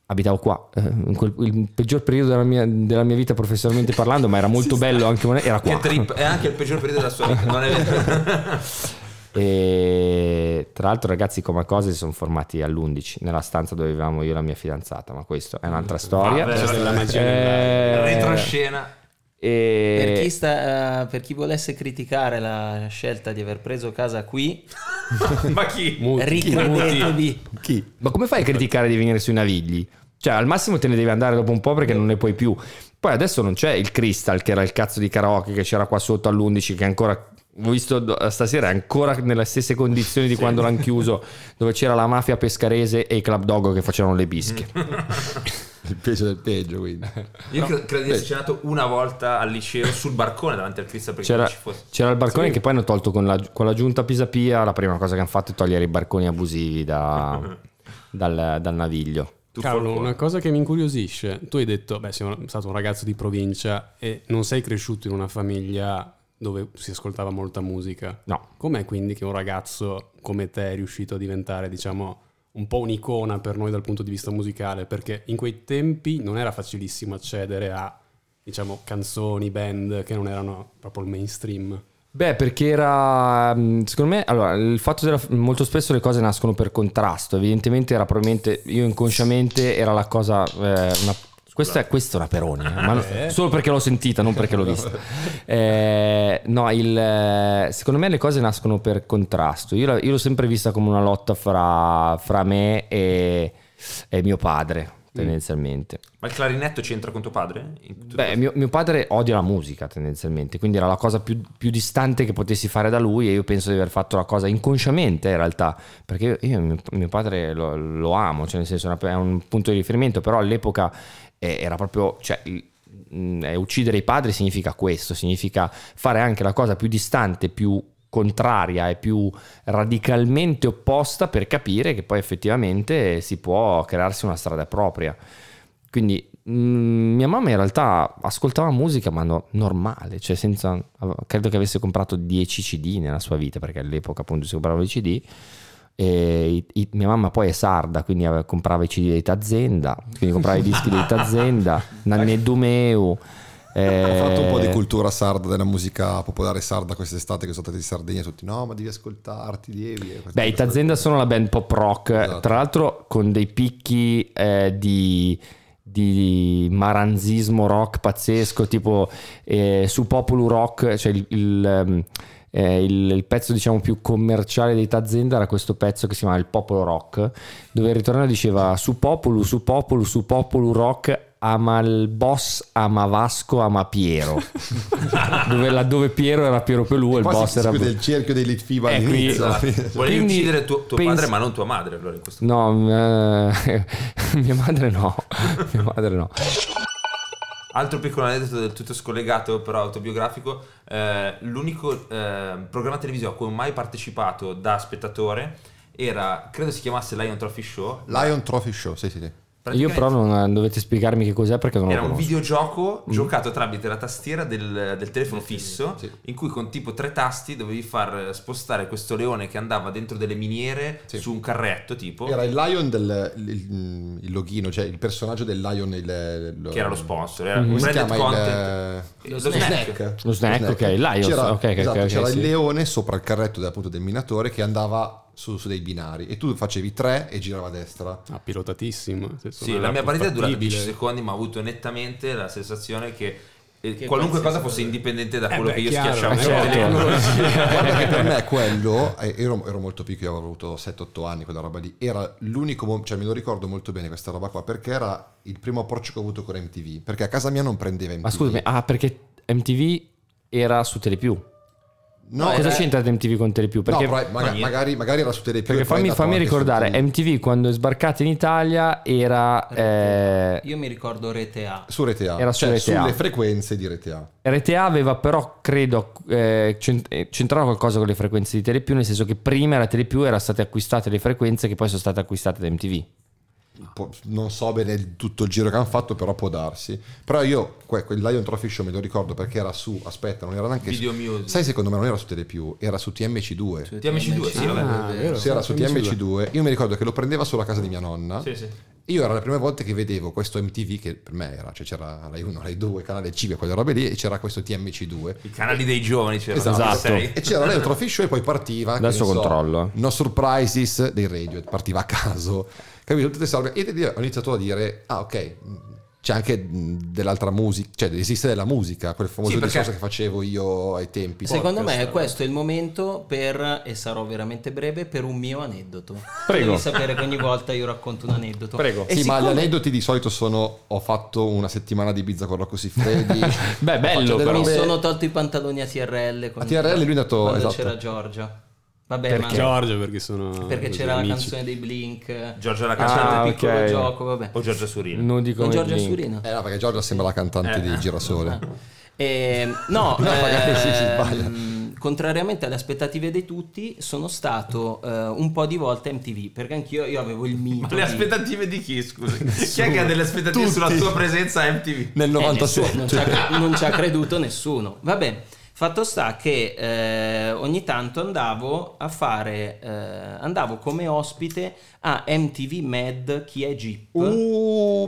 abitavo qua, il peggior periodo della mia vita professionalmente parlando, ma era molto bello anche, era qua, è anche il peggior periodo della sua vita, non è vero. E tra l'altro, ragazzi, come cose si sono formati all'11 nella stanza dove vivevamo io e la mia fidanzata, ma questo è un'altra storia. La retroscena. Per chi volesse criticare la scelta di aver preso casa qui, ma chi? Ricredetevi. Chi? Ma come fai a criticare di venire sui Navigli? Cioè, al massimo te ne devi andare dopo un po' perché non ne puoi più. Poi adesso non c'è il Crystal, che era il cazzo di karaoke che c'era qua sotto all'11, che ancora, ho visto stasera, è ancora nelle stesse condizioni di quando l'hanno chiuso, dove c'era la mafia pescarese e i Club Dogo che facevano le bische. Il peggio del peggio, quindi. Io credo di essere cenato una volta al liceo sul barcone davanti al Cristo, perché c'era, c'era il barcone, sì, che poi hanno tolto con la giunta Pisapia. La prima cosa che hanno fatto è togliere i barconi abusivi dal Naviglio. Carlo, una cosa che mi incuriosisce: tu hai detto beh, sei stato un ragazzo di provincia e non sei cresciuto in una famiglia dove si ascoltava molta musica. No. Com'è quindi che un ragazzo come te è riuscito a diventare, diciamo, un po' un'icona per noi dal punto di vista musicale? Perché in quei tempi non era facilissimo accedere a, diciamo, canzoni, band che non erano proprio il mainstream. Beh, perché era, secondo me, allora, il fatto molto spesso le cose nascono per contrasto. Evidentemente era probabilmente, io inconsciamente, era la cosa, una Questa è una Peroni, ma solo perché l'ho sentita, non perché l'ho vista. Secondo me le cose nascono per contrasto. Io l'ho sempre vista come una lotta fra me e mio padre, tendenzialmente. Ma il clarinetto c'entra con tuo padre? Beh, mio padre odia la musica, tendenzialmente, quindi era la cosa più distante che potessi fare da lui, e io penso di aver fatto la cosa inconsciamente, in realtà, perché io mio padre lo amo, cioè nel senso è un punto di riferimento, però all'epoca era proprio, cioè, uccidere i padri significa questo, significa fare anche la cosa più distante, più contraria e più radicalmente opposta, per capire che poi effettivamente si può crearsi una strada propria. Quindi mia mamma in realtà ascoltava musica, ma normale, cioè senza, credo che avesse comprato 10 CD nella sua vita, perché all'epoca appunto si compravano i CD. Mia mamma poi è sarda, quindi comprava i CD dei Tazenda, quindi comprava i dischi dei Tazenda, Nanne Dumeu. Ho fatto un po' di cultura sarda, della musica popolare sarda quest'estate, che sono stati in Sardegna tutti, no ma devi ascoltarti, devi. Beh, i Tazenda sono la band pop rock, esatto. Tra l'altro con dei picchi di maranzismo rock pazzesco, tipo su Populu Rock, cioè il pezzo diciamo più commerciale dei Tazenda era questo pezzo che si chiama Il Popolo Rock, dove il ritornello diceva: su Populu, su Populu, su Populu Rock, ama il boss, ama Vasco, ama Piero. Laddove Piero era Piero Pelù, il boss era del cerchio dei Litfiba, volevi uccidere tuo padre, ma non tua madre, allora, in questo no, mia madre no. Altro piccolo aneddoto del tutto scollegato, però autobiografico, l'unico programma televisivo a cui ho mai partecipato da spettatore era, credo si chiamasse Lion Trophy Show. Sì. Io però non dovete spiegarmi che cos'è, perché non era un videogioco giocato tramite la tastiera del telefono fisso, sì. In cui con tipo 3 tasti dovevi far spostare questo leone che andava dentro delle miniere, sì. Su un carretto, tipo era il Lion il loghino, cioè il personaggio del Lion che era lo sponsor, era un branded content, lo snack. Ok, Lion, c'era, okay, esatto, okay, c'era, sì. Il leone sopra il carretto appunto del minatore, che andava su dei binari, e tu facevi 3 e girava a destra. Pilotatissimo. Sì, la mia partita è durata 10 secondi, ma ho avuto nettamente la sensazione che qualunque cosa fosse indipendente da quello che io schiacciavo. Guarda che per me quello, ero molto piccolo, avevo avuto 7-8 anni, quella roba lì, era l'unico, cioè me lo ricordo molto bene questa roba qua, perché era il primo approccio che ho avuto con MTV, perché a casa mia non prendeva MTV. Ma scusami, perché MTV era su Telepiù? No, cosa c'entra MTV con Telepiù? Perché no, magari era su Telepiù. Perché fammi ricordare, MTV quando è sbarcata in Italia era io mi ricordo Rete A. Su Rete A. Era sulle frequenze di Rete A. Rete A aveva però, credo, c'entrava qualcosa con le frequenze di Telepiù, nel senso che prima la Telepiù era state acquistate le frequenze che poi sono state acquistate da MTV. Non so bene tutto il giro che hanno fatto, però può darsi. Però io quel Lion Trophy Show me lo ricordo, perché era su, aspetta, non era neanche Video Music. Sai, secondo me non era su Telepiù, era su TMC2. Sì, vabbè. Sì, era su TMC2. Io mi ricordo che lo prendeva solo a casa di mia nonna. Sì. Io era la prima volta che vedevo questo MTV, che per me era, cioè c'era Rai 1, Rai 2, Canale 5, quelle robe lì, e c'era questo TMC2. I canali dei giovani c'erano. Esatto. E c'era Lion Trophy Show, e poi partiva adesso controllo. No Surprises dei Radio, partiva a caso. Capito? Tutte salve. E ho iniziato a dire: ah, ok, c'è anche dell'altra musica, cioè esiste della musica, quel famoso discorso che facevo io ai tempi. Secondo me questo è il momento per, e sarò veramente breve, per un mio aneddoto. Prego. Devi sapere che ogni volta io racconto un aneddoto. Prego. E sì, siccome... ma gli aneddoti di solito sono: ho fatto una settimana di Ibiza con Rocco Siffredi. Beh, bello, però. Mi sono tolto i pantaloni a TRL. A TRL lui è andato, quando c'era Giorgia. Vabbè, perché? Giorgia, perché c'era la canzone dei Blink. Giorgia la cantante, piccolo gioco, vabbè. O Giorgia Surina. Non dico Giorgia Surina. No, perché Giorgia sembra la cantante di Girasole. Contrariamente alle aspettative di tutti, sono stato un po' di volte MTV, perché anch'io avevo il mito. Ma le aspettative di chi, scusa? Chi è che ha delle aspettative tutti. Sulla tua presenza a MTV? Nel 97. Non ci ha creduto nessuno. Vabbè. Fatto sta che ogni tanto andavo a fare, andavo come ospite a MTV Mad, Chi è Jeep?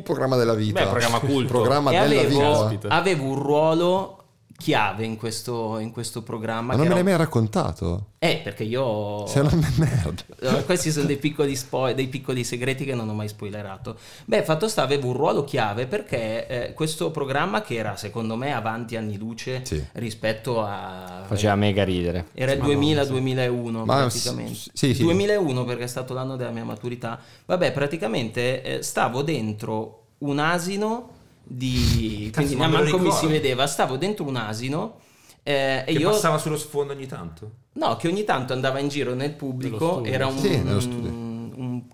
Programma della vita. Beh, programma culto. Programma della vita. Avevo un ruolo chiave in questo programma. Ma non me l'hai mai raccontato? Perché io... Sei una merda. Questi sono dei piccoli segreti che non ho mai spoilerato. Fatto sta, avevo un ruolo chiave perché questo programma, che era secondo me avanti anni luce, sì, rispetto a... Faceva mega ridere. Era il 2000-2001 praticamente. Sì, sì. 2001 perché è stato l'anno della mia maturità. Praticamente stavo dentro un asino di... Quindi manco mi si vedeva. Stavo dentro un asino e io passava sullo sfondo ogni tanto? No, che ogni tanto andava in giro nel pubblico. Era un... Sì, nello studio.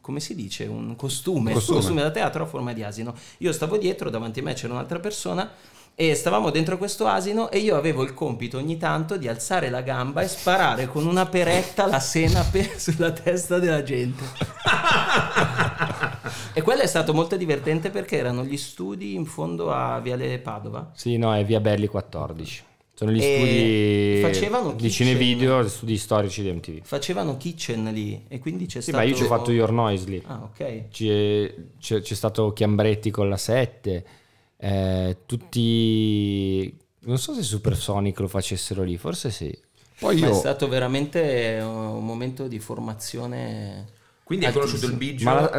Come si dice, un costume da teatro a forma di asino. Io stavo dietro, davanti a me c'era un'altra persona e stavamo dentro questo asino e io avevo il compito ogni tanto di alzare la gamba e sparare con una peretta la senape sulla testa della gente. E quello è stato molto divertente perché erano gli studi in fondo a Viale Padova. Sì, no, è Via Belli 14. Sono gli studi, facevano di Cinevideo, studi storici di MTV. Facevano kitchen lì e quindi c'è stato... Sì, ma io ci ho fatto Your Noise lì. Ah, ok. C'è stato Chiambretti con la 7, tutti... Non so se Supersonic lo facessero lì, forse sì. Poi è stato veramente un momento di formazione... Quindi hai conosciuto il Biggio? Ma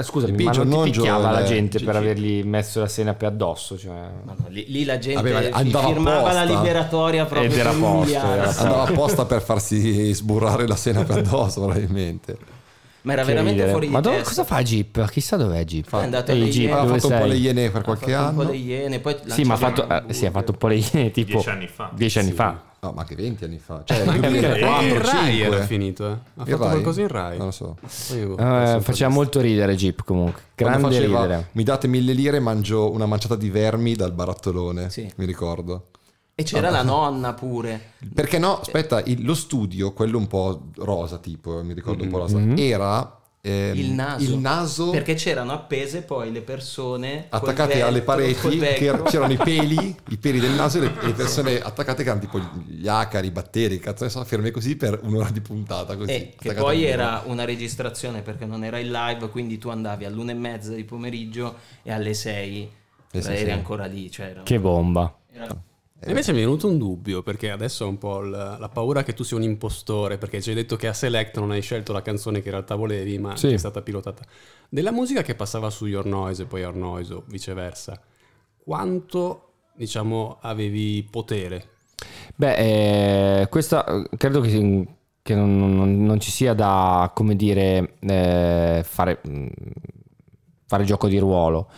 non ti picchiava la gente per avergli messo la senape addosso? Cioè... Ma no, lì la gente firmava posta. La liberatoria proprio. Ed era posta. Andava apposta per farsi sburrare la senape addosso probabilmente. Ma era veramente fuori di testa. Ma cosa fa Jeep? Chissà dov'è Jeep. È andato a Jeep. Ha fatto un po' le Iene per qualche anno. Sì, ma ha fatto un po' le Iene tipo 10 anni fa. 10 anni fa. No, ma che 20 anni fa, cioè, ma che 4, Rai era finito, ha fatto Rai? Qualcosa in Rai, non lo so. Faceva molto ridere Jeep, comunque grande ridere. Mi date 1000 lire, mangio una manciata di vermi dal barattolone, sì, mi ricordo. E c'era la nonna pure, perché no, aspetta, lo studio, quello un po' rosa, tipo mi ricordo un po' rosa, era il naso, perché c'erano appese poi le persone attaccate alle pareti, che c'erano i peli del naso e le persone attaccate, che erano tipo gli acari, i batteri, cazzo ne so, ferme così per un'ora di puntata così, che poi era una registrazione perché non era in live, quindi tu andavi all'1:30 di pomeriggio e alle 6 eri ancora lì, cioè era che bomba. Invece mi è venuto un dubbio, perché adesso ho un po' la paura che tu sia un impostore, perché ci hai detto che a Select non hai scelto la canzone che in realtà volevi, ma sì, è stata pilotata. Della musica che passava su Your Noise e poi Your Noise o viceversa, quanto, diciamo, avevi potere? Questa credo che non ci sia da, come dire, fare gioco di ruolo.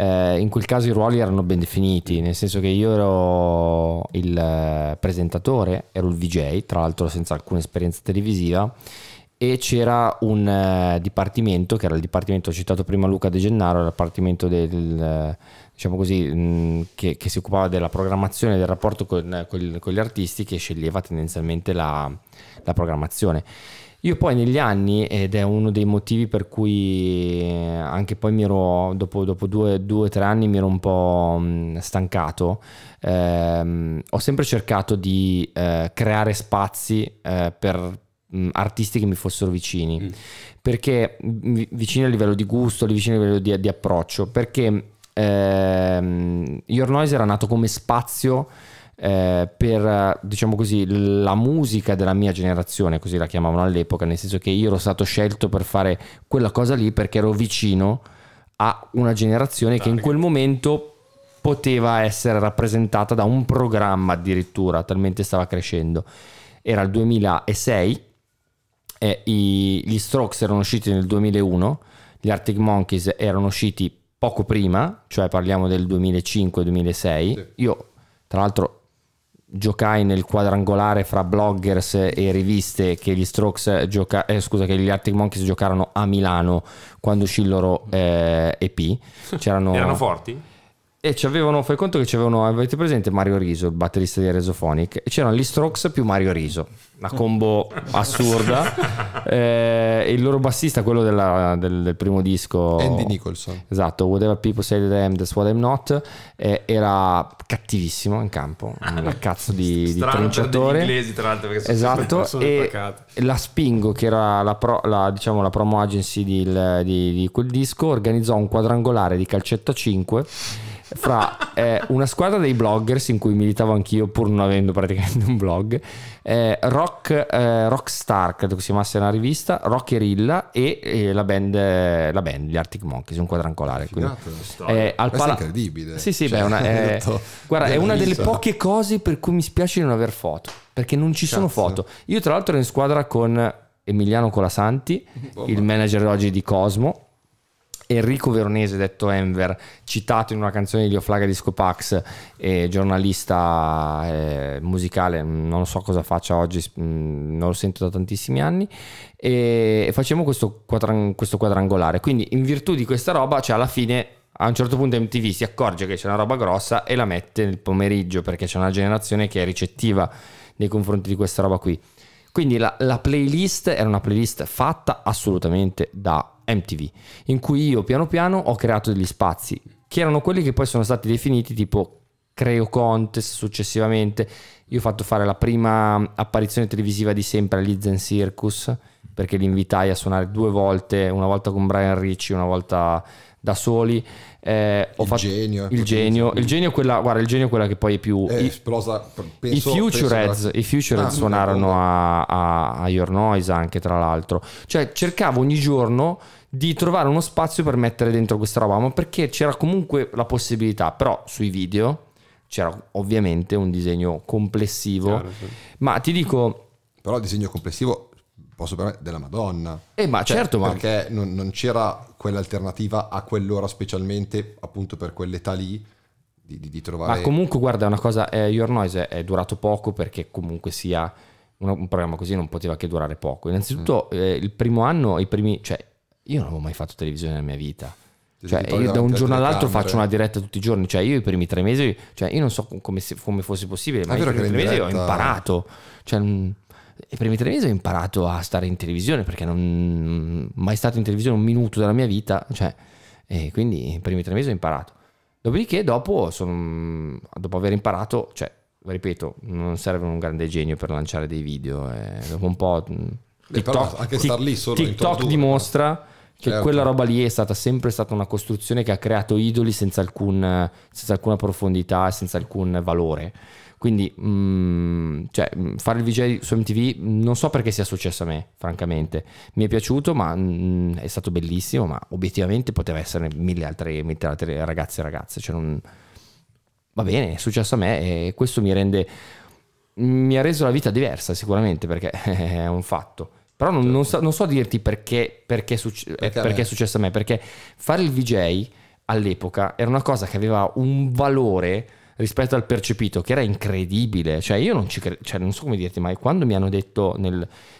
In quel caso i ruoli erano ben definiti, nel senso che io ero il presentatore, ero il VJ, tra l'altro senza alcuna esperienza televisiva, e c'era un dipartimento che era il dipartimento, ho citato prima Luca De Gennaro, il dipartimento del, diciamo così, che si occupava della programmazione, del rapporto con gli artisti, che sceglieva tendenzialmente la programmazione. Io poi negli anni, ed è uno dei motivi per cui anche poi mi ero, dopo 2 o 3 anni mi ero un po' stancato, ho sempre cercato di creare spazi per artisti che mi fossero vicini, perché vicini a livello di gusto, vicini a livello di approccio, perché Your Noise era nato come spazio per, diciamo così, la musica della mia generazione, così la chiamavano all'epoca, nel senso che io ero stato scelto per fare quella cosa lì perché ero vicino a una generazione che in quel momento poteva essere rappresentata da un programma, addirittura talmente stava crescendo. Era il 2006 e gli Strokes erano usciti nel 2001, gli Arctic Monkeys erano usciti poco prima, cioè parliamo del 2005-2006. Sì. Io tra l'altro giocai nel quadrangolare fra bloggers e riviste che gli Strokes che gli Arctic Monkeys giocarono a Milano quando uscì il loro EP. Erano forti? E fai conto che avete presente Mario Riso, il batterista di Aresophonic, e c'erano gli Strokes più Mario Riso, una combo assurda. Il loro bassista, quello del primo disco, Andy Nicholson, esatto, Whatever People Say That I Am, That's What I'm Not, era cattivissimo in campo, un cazzo di trinciatore, inglesi, tra l'altro, perché esatto, e la Spingo, che era diciamo, la promo agency di quel disco, organizzò un quadrangolare di calcetto a 5 fra una squadra dei bloggers in cui militavo anch'io pur non avendo praticamente un blog, Rockstar, credo che si chiamasse una rivista, Rockerilla e la band, gli Arctic Monkeys, un quadrancolare. Figata, quindi, è incredibile. Sì, sì, cioè, beh, guarda, è una delle poche cose per cui mi spiace non aver foto, perché non ci sono foto. Io tra l'altro ero in squadra con Emiliano Colasanti, il manager oggi di Cosmo, Enrico Veronese, detto Enver, citato in una canzone di Leo Flaga Disco Pax, giornalista musicale, non so cosa faccia oggi, non lo sento da tantissimi anni, e facciamo questo quadrangolare. Quindi in virtù di questa roba, cioè alla fine a un certo punto MTV si accorge che c'è una roba grossa e la mette nel pomeriggio, perché c'è una generazione che è ricettiva nei confronti di questa roba qui. Quindi la playlist era una playlist fatta assolutamente da MTV, in cui io piano piano ho creato degli spazi che erano quelli che poi sono stati definiti tipo Creo Contest successivamente. Io ho fatto fare la prima apparizione televisiva di sempre agli Zen Circus, perché li invitai a suonare 2 volte, una volta con Brian Ricci, una volta da soli. Il genio, quella che poi è più esplosa, penso, i Future Heads suonarono a Your Noise anche, tra l'altro. Cioè cercavo ogni giorno di trovare uno spazio per mettere dentro questa roba, ma perché c'era comunque la possibilità. Però sui video c'era ovviamente un disegno complessivo, chiaro, sì. Ma ti dico, però il disegno complessivo posso permettere della Madonna, ma cioè, certo, perché non c'era quell'alternativa a quell'ora, specialmente appunto per quell'età lì di trovare. Ma comunque guarda una cosa, Your Noise è durato poco, perché comunque sia un programma così non poteva che durare poco. Innanzitutto il primo anno, cioè io non avevo mai fatto televisione nella mia vita. Cioè io da un giorno all'altro faccio una diretta tutti i giorni, cioè io i primi 3 mesi, cioè io non so come fosse possibile, ma i primi 3 mesi ho imparato, cioè i primi 3 mesi ho imparato a stare in televisione, perché non mai stato in televisione un minuto della mia vita, cioè, e quindi i primi 3 mesi ho imparato. Dopodiché dopo aver imparato, cioè ripeto, non serve un grande genio per lanciare dei video, dopo un po' TikTok dimostra che quella roba lì è stata sempre stata una costruzione che ha creato idoli senza alcuna profondità, senza alcun valore. Quindi cioè, fare il VJ su MTV non so perché sia successo a me, francamente mi è piaciuto, ma è stato bellissimo, ma obiettivamente poteva essere mille altre ragazze e ragazze, cioè non... va bene, è successo a me e questo mi ha reso la vita diversa sicuramente, perché è un fatto. Però non so dirti perché è successo a me, perché fare il VJ all'epoca era una cosa che aveva un valore rispetto al percepito che era incredibile. Cioè io non ci credo, cioè non so come dirti, ma quando mi hanno detto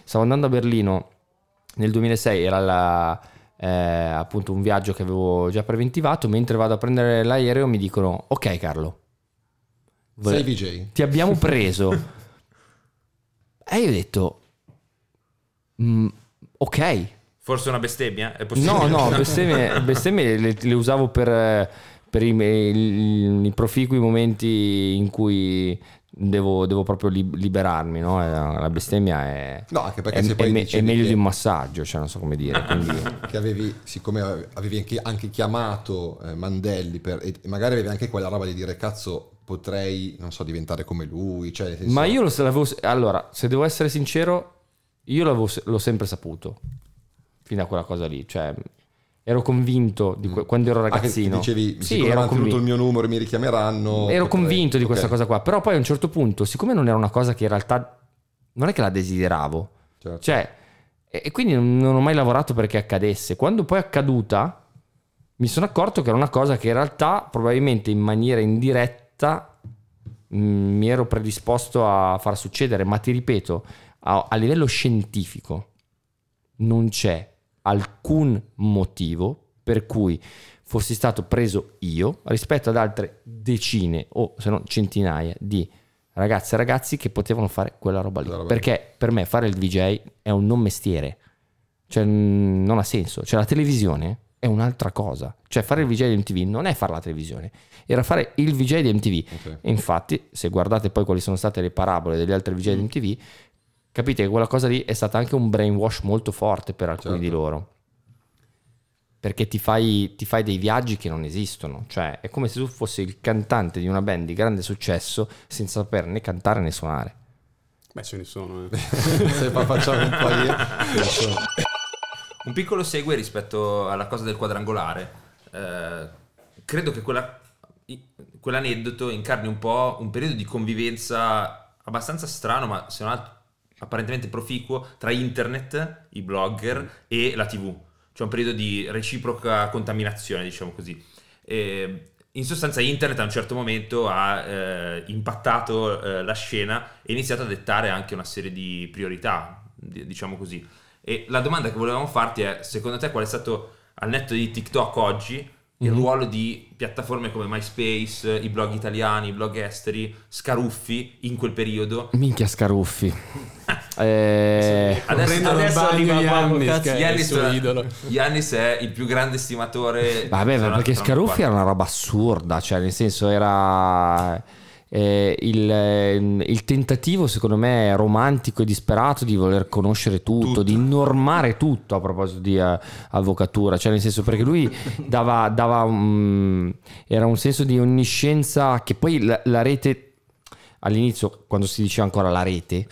stavo andando a Berlino nel 2006, era appunto un viaggio che avevo già preventivato, mentre vado a prendere l'aereo mi dicono: ok Carlo, sei VJ, ti abbiamo preso. E io ho detto ok, forse una bestemmia è possibile? No, bestemmie le usavo per i proficui momenti in cui devo proprio liberarmi, no? La bestemmia è meglio di un massaggio, cioè non so come dire. Quindi... che siccome avevi anche chiamato Mandelli e magari avevi anche quella roba di dire: cazzo, potrei, non so, diventare come lui, cioè, ma io allora, se devo essere sincero, io l'ho sempre saputo fino a quella cosa lì, cioè ero convinto di quando ero ragazzino. Dicevi, sì, ero convinto, il mio numero mi richiameranno, ero convinto di questa cosa qua. Però poi a un certo punto, siccome non era una cosa che in realtà non è che la desideravo, certo. Cioè e quindi non ho mai lavorato perché accadesse. Quando poi è accaduta mi sono accorto che era una cosa che in realtà probabilmente in maniera indiretta mi ero predisposto a far succedere, ma ti ripeto, a livello scientifico non c'è alcun motivo per cui fossi stato preso io rispetto ad altre decine o se non centinaia di ragazze e ragazzi che potevano fare quella roba lì, perché per me fare il VJ è un non mestiere, cioè non ha senso, cioè la televisione è un'altra cosa, cioè fare il VJ di MTV non è fare la televisione, era fare il VJ di MTV, okay. Infatti se guardate poi quali sono state le parabole degli altri VJ di MTV, capite che quella cosa lì è stata anche un brainwash molto forte per alcuni, certo, di loro. perché ti fai dei viaggi che non esistono, cioè è come se tu fossi il cantante di una band di grande successo senza saper né cantare né suonare. Beh, ce ne sono, se facciamo un po' io. Un piccolo segue rispetto alla cosa del quadrangolare, credo che quell'aneddoto incarni un po' un periodo di convivenza abbastanza strano, ma se non altro apparentemente proficuo, tra internet, i blogger e la TV. C'è un periodo di reciproca contaminazione, diciamo così. In sostanza internet a un certo momento ha impattato la scena e iniziato a dettare anche una serie di priorità, diciamo così. E la domanda che volevamo farti è, secondo te qual è stato, al netto di TikTok oggi, il ruolo di piattaforme come MySpace, i blog italiani, i blog esteri, Scaruffi in quel periodo? Minchia Scaruffi. Adesso arriva Yannis è il più grande stimatore. Vabbè, ma perché Scaruffi era una roba assurda, cioè nel senso era il tentativo secondo me romantico e disperato di voler conoscere tutto. Di normare tutto, a proposito di avvocatura, cioè nel senso, perché lui dava era un senso di onniscienza che poi la rete, all'inizio quando si diceva ancora la rete,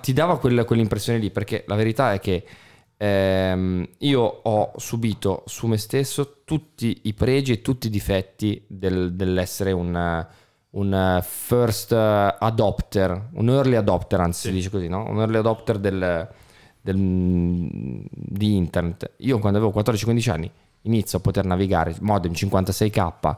ti dava quell'impressione lì, perché la verità è che io ho subito su me stesso tutti i pregi e tutti i difetti dell'essere un first adopter, un early adopter, anzi sì, si dice così, no? Un early adopter di internet. Io quando avevo 14-15 anni inizio a poter navigare, modem 56k,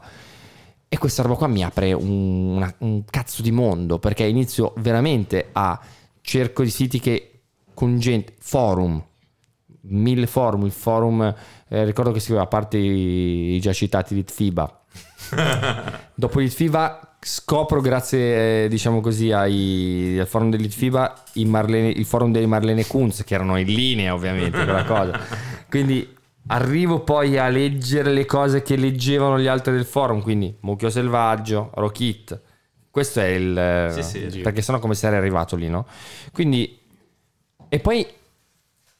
e questa roba qua mi apre un cazzo di mondo, perché inizio veramente a cerco di siti che con gente, forum, 1000 forum, il forum, ricordo che si scriveva, a parte i già citati di Tfiba. Dopo di Tfiba scopro, grazie diciamo così al forum degli Tfiba, il forum dei Marlene Kunz, che erano in linea ovviamente quella cosa, quindi arrivo poi a leggere le cose che leggevano gli altri del forum, quindi Mucchio Selvaggio, Rockit, questo è il sì, perché sennò come sarei arrivato lì, no? Quindi, e poi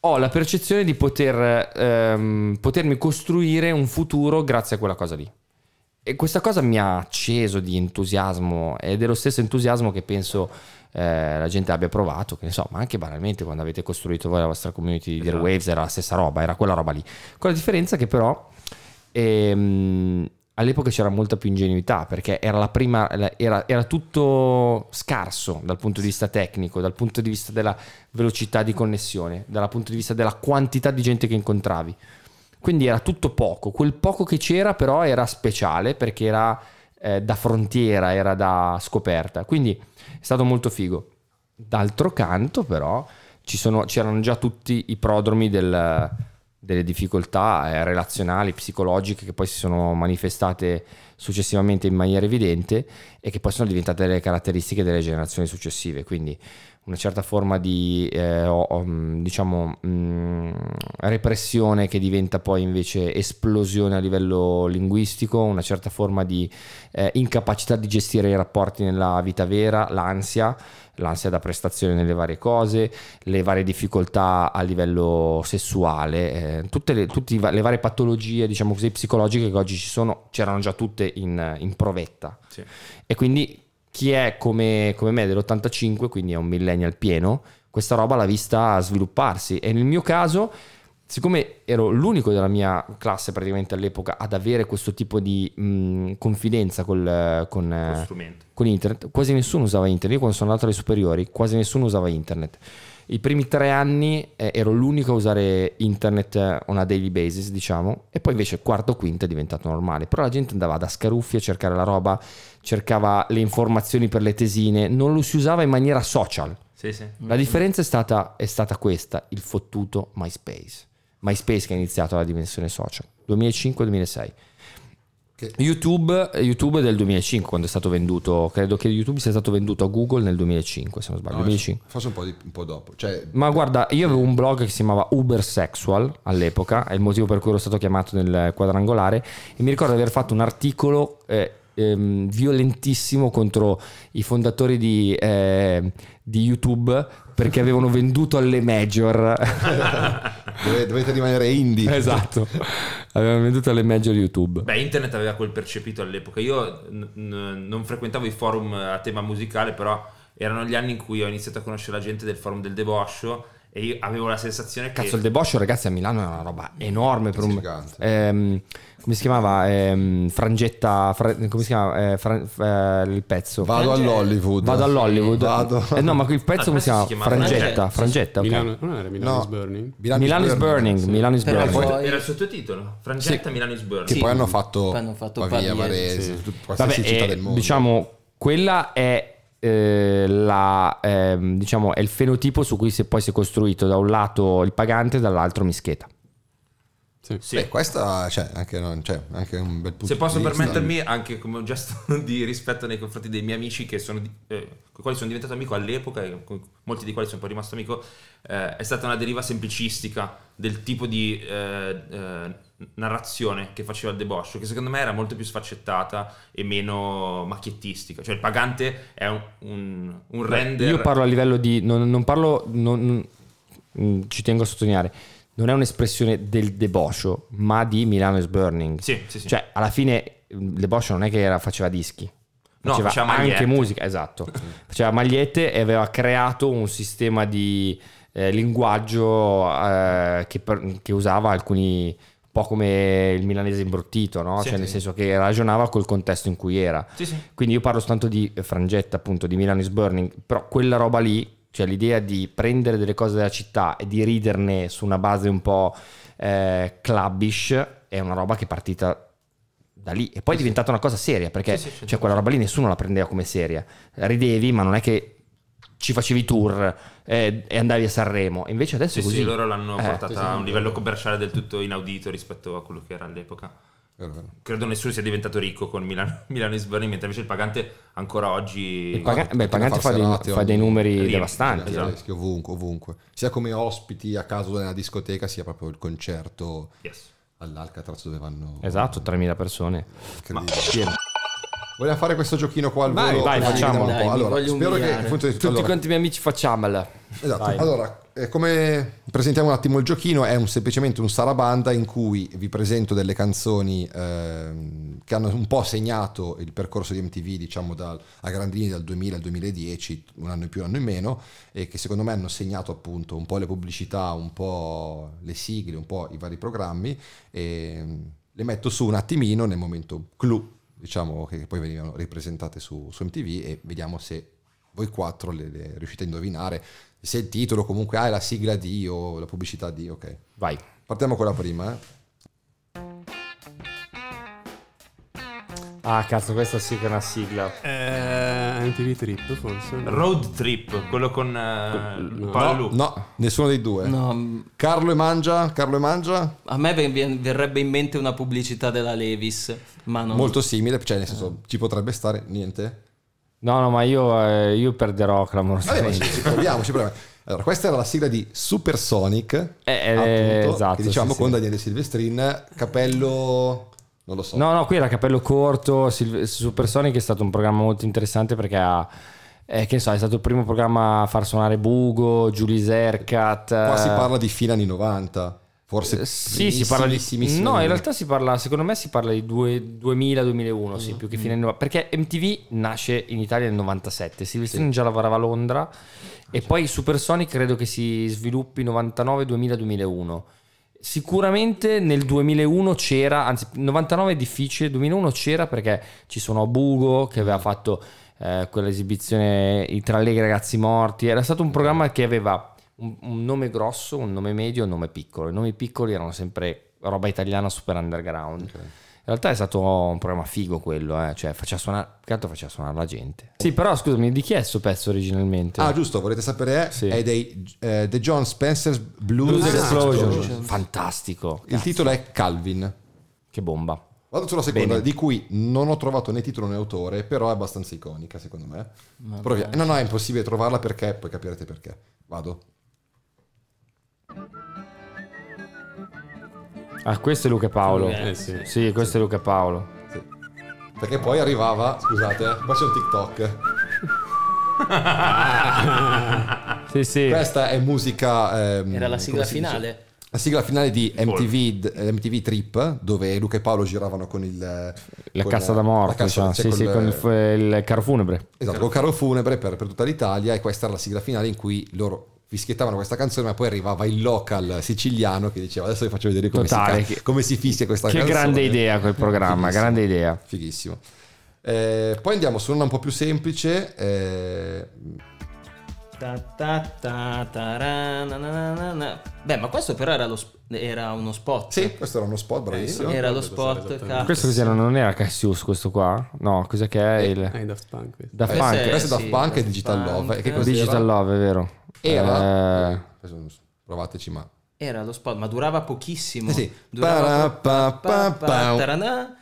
ho la percezione di potermi costruire un futuro grazie a quella cosa lì, e questa cosa mi ha acceso di entusiasmo, ed è lo stesso entusiasmo che penso la gente abbia provato, che ne so, ma anche banalmente quando avete costruito voi la vostra community di Airwaves, era la stessa roba, era quella roba lì, con la differenza che però all'epoca c'era molta più ingenuità, perché era la prima, era tutto scarso dal punto di vista tecnico, dal punto di vista della velocità di connessione, dal punto di vista della quantità di gente che incontravi, quindi era tutto poco. Quel poco che c'era però era speciale, perché era da frontiera, era da scoperta, quindi è stato molto figo. D'altro canto però c'erano già tutti i prodromi delle difficoltà relazionali, psicologiche, che poi si sono manifestate successivamente in maniera evidente e che poi sono diventate le caratteristiche delle generazioni successive, quindi una certa forma di repressione che diventa poi invece esplosione a livello linguistico, una certa forma di incapacità di gestire i rapporti nella vita vera, l'ansia da prestazione nelle varie cose, le varie difficoltà a livello sessuale, tutte le varie patologie, diciamo così, psicologiche che oggi ci sono, c'erano già tutte in provetta. Sì. E quindi chi è come me dell'85, quindi è un millennial pieno, questa roba l'ha vista svilupparsi, e nel mio caso, siccome ero l'unico della mia classe praticamente all'epoca ad avere questo tipo di confidenza con internet, quasi nessuno usava internet. Io quando sono andato alle superiori quasi nessuno usava internet, i primi 3 anni ero l'unico a usare internet on a daily basis, diciamo, e poi invece quarto quinto è diventato normale, però la gente andava da Scaruffi a cercare la roba, cercava le informazioni per le tesine, non lo si usava in maniera social. Sì. La differenza è stata questa, il fottuto MySpace che ha iniziato la dimensione social 2005-2006. YouTube del 2005, quando è stato venduto, credo che YouTube sia stato venduto a Google nel 2005, se non sbaglio, no, 2005. Forse un po' dopo, cioè, ma guarda, io avevo un blog che si chiamava Ubersexual all'epoca, è il motivo per cui ero stato chiamato nel quadrangolare, e mi ricordo di aver fatto un articolo violentissimo contro i fondatori di YouTube, perché avevano venduto alle major. Dovete rimanere indie. Esatto, avevano venduto alle major YouTube. Beh, internet aveva quel percepito all'epoca. Io non frequentavo i forum a tema musicale, però erano gli anni in cui ho iniziato a conoscere la gente del forum del Deboscio, e io avevo la sensazione che... Cazzo, il Deboscio, ragazzi, a Milano è una roba enorme, per un... come si chiamava? Frangetta, come si chiama? Il pezzo. Vado all'Hollywood. Vado all'Hollywood. Vado. No, ma il pezzo come si chiama? Frangetta. Frangetta, okay. Milano, non era Milano, no. Is Burning. Milano is Burning. Sì. Milano is Burning. Poi... Era il sottotitolo. Frangetta, sì. Milano is Burning. Che sì. Poi hanno fatto Pavia, Varese, sì. Qualsiasi città del mondo. Diciamo, quella è... diciamo è il fenotipo su cui si è costruito da un lato il Pagante, dall'altro Mischeta. Sì. Sì. Beh, questa anche un bel punto. Se posso permettermi, anche come un gesto di rispetto nei confronti dei miei amici che sono con i quali sono diventato amico all'epoca, e con molti di quali sono poi rimasto amico, è stata una deriva semplicistica del tipo di narrazione che faceva il Deboscio, che secondo me era molto più sfaccettata e meno macchiettistica. Cioè il Pagante è un render. Io parlo a livello di ci tengo a sottolineare, non è un'espressione del Deboscio, ma di Milano is Burning. Sì, sì, sì. Cioè alla fine il Deboscio non è che faceva dischi, faceva anche musica, esatto. Faceva magliette e aveva creato un sistema di linguaggio che usava alcuni un po' come il milanese imbruttito, no? Sì, cioè, nel senso che ragionava col contesto in cui era. Sì, sì. Quindi io parlo soltanto di Frangetta, appunto, di Milano is Burning, però quella roba lì, cioè l'idea di prendere delle cose della città e di riderne su una base un po' clubbish, è una roba che è partita da lì e poi è diventata una cosa seria, perché cioè, quella roba lì nessuno la prendeva come seria. Ridevi, ma non è che ci facevi tour e andavi a Sanremo. Invece adesso è così. Sì, loro l'hanno portata a un livello commerciale del tutto inaudito rispetto a quello che era all'epoca. Credo nessuno sia diventato ricco con Milano is Burning, mentre invece il Pagante ancora oggi... il Pagante fa dei numeri devastanti. Esatto. Ovunque. Sia come ospiti a caso della discoteca, sia proprio il concerto all'Alcatraz dove vanno... Esatto, 3.000 persone. Vogliamo fare questo giochino qua al volo? Vai, facciamolo un po'. Allora, spero che tutti quanti i miei amici facciamola. Esatto. Vai. Allora, come presentiamo un attimo il giochino, è semplicemente un sarabanda in cui vi presento delle canzoni che hanno un po' segnato il percorso di MTV, diciamo a grandini dal 2000 al 2010, un anno in più, un anno in meno, e che secondo me hanno segnato appunto un po' le pubblicità, un po' le sigle, un po' i vari programmi, e le metto su un attimino nel momento clou, diciamo, che poi venivano ripresentate su MTV, e vediamo se voi quattro le riuscite a indovinare, se il titolo comunque è la sigla di o la pubblicità di. Ok, vai, partiamo con la prima. Ah, cazzo, questa sì che è una sigla. MTV Trip, forse. Road Trip, quello con Paolo. No, nessuno dei due. No. Carlo e Mangia. A me verrebbe in mente una pubblicità della Levis, ma non... Molto simile, cioè nel senso ci potrebbe stare, niente. No, ma io perderò clamorosamente. Ci proviamo. Allora, questa era la sigla di Supersonic, appunto, esatto, che diciamo con Daniele Silvestrin, capello... Non lo so. No, qui era capello corto. Supersonic è stato un programma molto interessante perché è stato il primo programma a far suonare Bugo, Julie Zerkat. Qua si parla di fine anni 90, forse. Sì, si parla di... No, in realtà secondo me si parla di 2000-2001, sì, più che fine anni 90, perché MTV nasce in Italia nel 97, Silvestrin già lavorava a Londra e poi Supersonic credo che si sviluppi 99-2000-2001. Sicuramente nel 2001 c'era, anzi 99 è difficile, 2001 c'era perché ci sono Bugo che aveva fatto quell'esibizione Tra Allegri Ragazzi Morti. Era stato un programma che aveva un nome grosso, un nome medio e un nome piccolo. I nomi piccoli erano sempre roba italiana super underground. Okay. In realtà è stato un programma figo quello, cioè faceva suonare la gente. Sì, però scusami, di chi è questo pezzo originalmente? Ah, giusto, volete sapere? Sì. È dei The John Spencer's Blues Explosion. Fantastico. Il titolo è Calvin. Che bomba. Vado sulla seconda, bene, di cui non ho trovato né titolo né autore, però è abbastanza iconica secondo me. Proviamo. No, è impossibile trovarla perché poi capirete perché. Vado. Ah, questo è Luca Paolo. Sì, questo è Luca Paolo. Sì. Perché poi arrivava, scusate, qua c'è un TikTok. Sì, sì. Questa è musica. Era la sigla finale. La sigla finale di MTV Trip, dove Luca e Paolo giravano con il la cassa da morto, diciamo. Cioè, sì, sì, con il carro funebre. Esatto, col carro funebre per tutta l'Italia, e questa era la sigla finale in cui loro fischiettavano questa canzone, ma poi arrivava il local siciliano che diceva: adesso vi faccio vedere come si fischia questa canzone. Che grande idea quel programma, fighissimo, grande idea. Fighissimo. Poi andiamo su una un po' più semplice. Beh, ma questo però era uno spot. Sì, questo era uno spot, bravissimo. Era lo spot. Questo cos'era? Non era Cassius questo qua? No, cos'è che è il Daft Punk? Daft Punk. Questo è Daft Punk e Digital Love. Che cos'era? Digital Love, è vero. Era provateci, ma era lo spot, ma durava pochissimo. Sì. Durava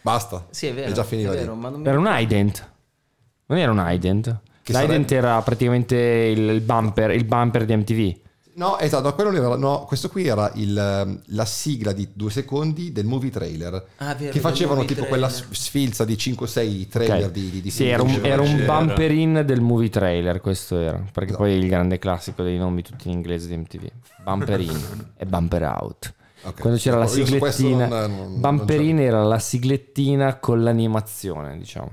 basta. Sì, è vero. È già finito. Era un ident. Non era un ident. L'ident era praticamente il bumper di MTV. No, esatto, quello non era, no, questo qui era la sigla di 2 secondi del movie trailer. Ah, vero, che facevano tipo trailer, quella sfilza di 5-6 trailer, okay. di sì, era un bumper in del movie trailer, questo era, perché no. Poi il grande classico dei nomi tutti in inglese di MTV, bumper in e bumper out. Okay. Quando c'era la siglettina, bumper in era la siglettina con l'animazione, diciamo.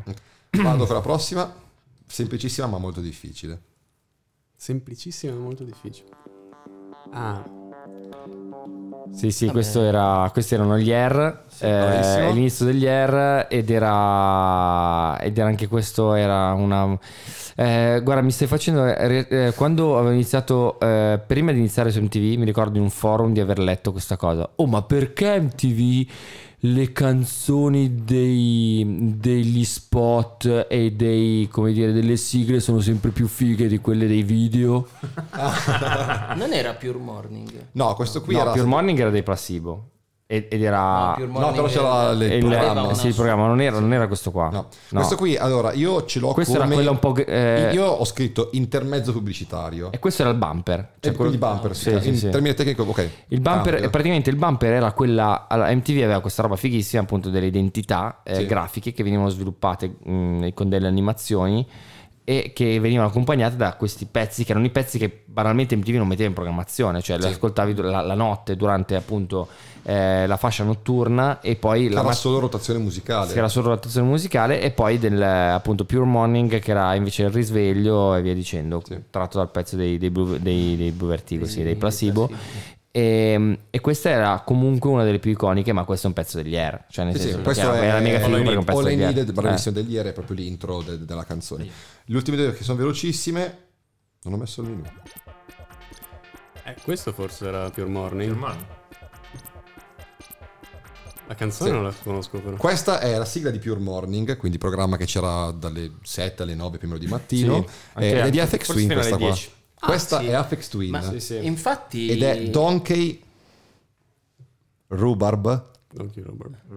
Vado con la prossima. Semplicissima ma molto difficile. Ah. Sì, sì, questi erano gli R, sì, l'inizio degli R, ed era anche questo, era una... guarda, mi stai facendo... quando avevo iniziato, prima di iniziare su MTV, mi ricordo in un forum di aver letto questa cosa. Oh, ma perché MTV... le canzoni degli spot e delle sigle sono sempre più fighe di quelle dei video? Non era Pure Morning? No, questo qui era... Pure Morning era dei Placebo. Ed era... No, però c'era il programma. Sì, il programma non era questo qua. No. No. Questo qui, allora, io ce l'ho questo come... Era un po', io ho scritto intermezzo pubblicitario. E questo era il bumper. Cioè il bumper, no. Sì, in termini tecnici, ok. Il bumper, praticamente il bumper era quella... Allora, MTV aveva questa roba fighissima, appunto, delle identità grafiche che venivano sviluppate con delle animazioni e che venivano accompagnate da questi pezzi, che erano i pezzi che banalmente MTV non metteva in programmazione, cioè li ascoltavi la notte durante, appunto, la fascia notturna, e poi era solo rotazione musicale, che era solo rotazione musicale, e poi appunto Pure Morning, che era invece il risveglio e via dicendo, sì, tratto dal pezzo dei Blue Vertigo, sì, dei Placebo. E questa era comunque una delle più iconiche, ma questo è un pezzo degli Air, cioè nel senso, questo era mega figo perché è un pezzo degli Air. Bravissimo, degli Air è proprio l'intro della canzone. Le ultime due che sono velocissime, non ho messo il minuto. Questo forse era Pure Morning. La canzone non la conosco però. Questa è la sigla di Pure Morning, quindi programma che c'era dalle 7 alle 9 più o meno di mattino, è di FX Twin questa qua. Questa è Aphex Twin. Ma, sì. Infatti... Ed è Donkey Rhubarb.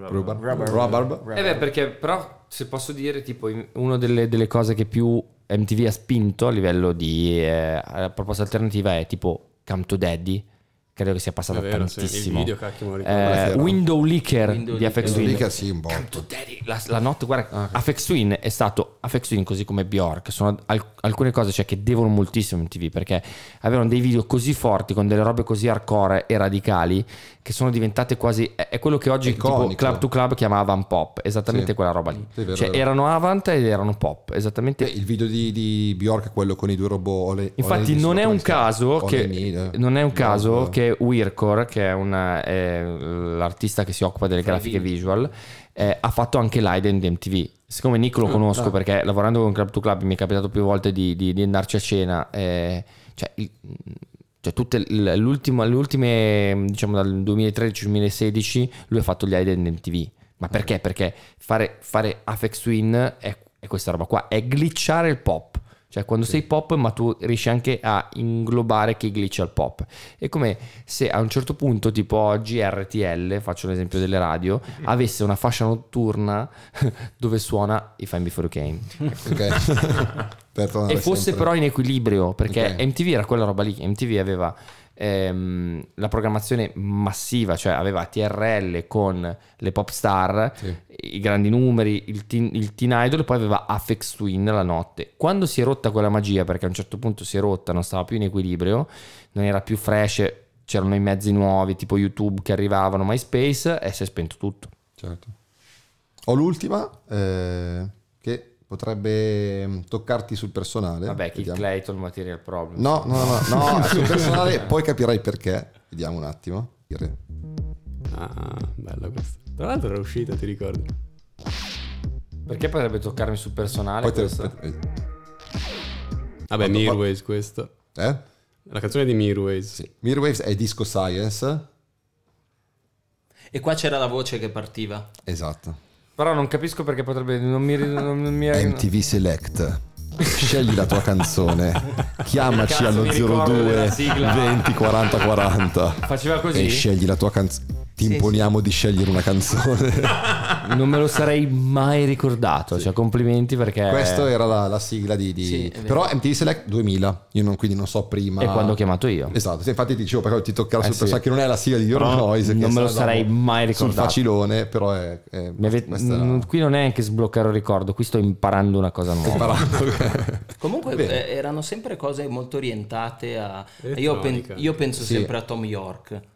Rhubarb. Beh, perché però, se posso dire, tipo, una delle cose che più MTV ha spinto a livello di proposta alternativa è tipo Come to Daddy. Credo che sia passato tantissimo. Il video, cacchio, Window Licker di Aphex Twin. Sì, la notte, guarda, Aphex Twin è stato Aphex Twin, così come Bjork. Sono alcune cose, cioè, che devono moltissimo in TV, perché avevano dei video così forti con delle robe così hardcore e radicali che sono diventate quasi... È quello che oggi tipo Club to Club chiama avant pop. Esattamente, sì, quella roba lì. Sì, vero, cioè vero. Erano avant ed erano pop. Esattamente. Il video di Bjork è quello con i due robot. Infatti non è un caso che Weircore, che è l'artista che si occupa delle grafiche visual, ha fatto anche l'ident di MTV. Siccome Nick lo conosco perché lavorando con Club to Club mi è capitato più volte di andarci a cena, cioè tutte le ultime, diciamo, dal 2013-2016 lui ha fatto gli ident di MTV. Ma perché? Okay. Perché fare Aphex Twin è questa roba qua, è glitchare il pop. Cioè, quando sei pop, ma tu riesci anche a inglobare che glitch al pop. È come se a un certo punto, tipo oggi RTL, faccio l'esempio delle radio, avesse una fascia notturna dove suona If I'm Before You Came. Okay. E fosse sempre però in equilibrio, perché MTV era quella roba lì. MTV aveva la programmazione massiva, cioè aveva TRL con le pop star, sì, i grandi numeri, il teen idol, e poi aveva Aphex Twin la notte. Quando si è rotta quella magia, perché a un certo punto si è rotta, non stava più in equilibrio, non era più fresh, c'erano i mezzi nuovi tipo YouTube che arrivavano, MySpace, e si è spento tutto. Certo. Ho l'ultima che potrebbe toccarti sul personale. Vabbè, Keith Clayton, Material Problem. No, sul personale poi capirai perché. Vediamo un attimo. Ah, bella questa. Tra l'altro era uscita, ti ricordi? Perché potrebbe toccarmi sul personale? Vabbè, Mirrorwaves questo. La canzone di Mirrorwaves. Sì. Mirrorwaves è Disco Science. E qua c'era la voce che partiva. Esatto. Però non capisco perché potrebbe... Non mi MTV Select, scegli la tua canzone, chiamaci allo 02 20 40 40. Faceva così? E scegli la tua canzone, ti imponiamo di scegliere una canzone. Non me lo sarei mai ricordato, cioè complimenti, perché... Questa era la sigla di... Sì, però MTV Select 2000, io non, quindi non so prima... E quando ho chiamato io. Esatto, infatti ti dicevo, perché ti toccava sul personale, che non è la sigla di Your Noise. Non me lo sarei mai ricordato. Sul facilone, però è qui non è anche sbloccare un ricordo, qui sto imparando una cosa nuova. Comunque erano sempre cose molto orientate a... Io penso sempre a Thom Yorke,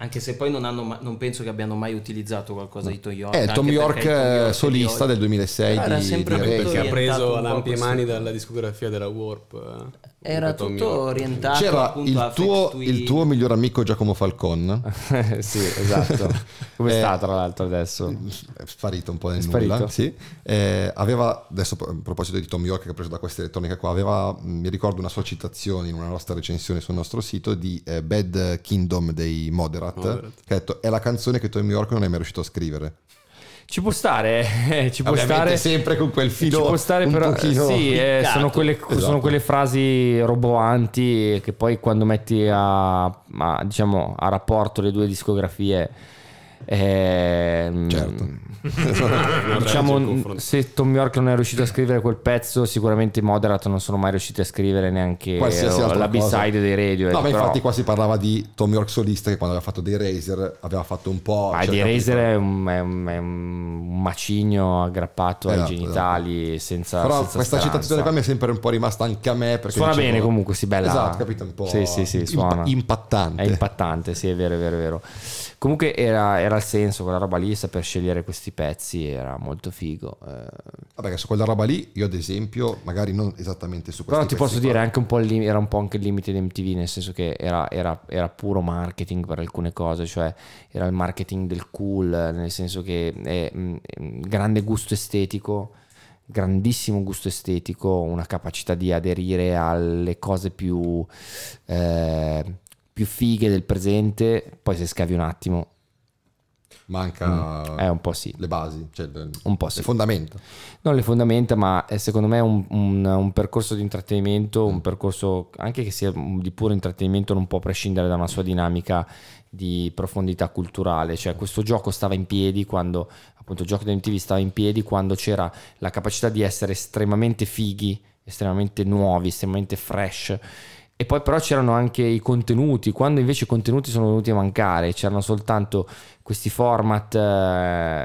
anche se poi non penso che abbiano mai utilizzato qualcosa di Thom Yorke. Thom Yorke solista del 2006, era sempre perché ha preso ad ampie mani dalla discografia della Warp. Era tutto orientato. C'era il tuo miglior amico Giacomo Falcon. Sì, esatto. Come sta tra l'altro adesso? È sparito un po' nel nulla. Sì. Aveva, adesso a proposito di Thom Yorke che ha preso da questa elettronica qua, aveva, mi ricordo, una sua citazione in una nostra recensione sul nostro sito di Bad Kingdom dei Moderat, che ha detto: è la canzone che Thom Yorke non è mai riuscito a scrivere. Ci può stare, sempre con quel filo. Ci può stare, però sono quelle frasi roboanti che poi quando metti a rapporto le due discografie, certo. Diciamo, se Thom Yorke non è riuscito a scrivere quel pezzo, sicuramente Moderat non sono mai riusciti a scrivere neanche la B-side dei Radiohead. No, ma infatti qua si parlava di Thom Yorke solista, che quando aveva fatto dei Razor aveva fatto un po'... Ma dei Razor è un macigno aggrappato ai genitali, senza... Però senza questa citazione qua mi è sempre un po' rimasta anche a me, perché suona bene comunque, sì, bella. Esatto, capito, un po'... Sì, suona. Impattante. È impattante, sì, è vero, è vero, è vero. Comunque era il senso, quella roba lì, saper scegliere questi pezzi era molto figo. Vabbè, su quella roba lì io ad esempio, magari non esattamente su questi, però ti posso dire anche un po' era un po' anche il limite di MTV, nel senso che era puro marketing per alcune cose, cioè era il marketing del cool, nel senso che grande gusto estetico, grandissimo gusto estetico, una capacità di aderire alle cose più fighe del presente. Poi se scavi un attimo manca un po' le basi, cioè un po' le fondamenta, non le fondamenta, ma è secondo me un percorso di intrattenimento, un percorso anche che sia di puro intrattenimento, non può prescindere da una sua dinamica di profondità culturale. Cioè questo gioco stava in piedi quando, appunto, il gioco di MTV stava in piedi quando c'era la capacità di essere estremamente fighi, estremamente nuovi, estremamente fresh. E poi però c'erano anche i contenuti, quando invece i contenuti sono venuti a mancare, c'erano soltanto questi format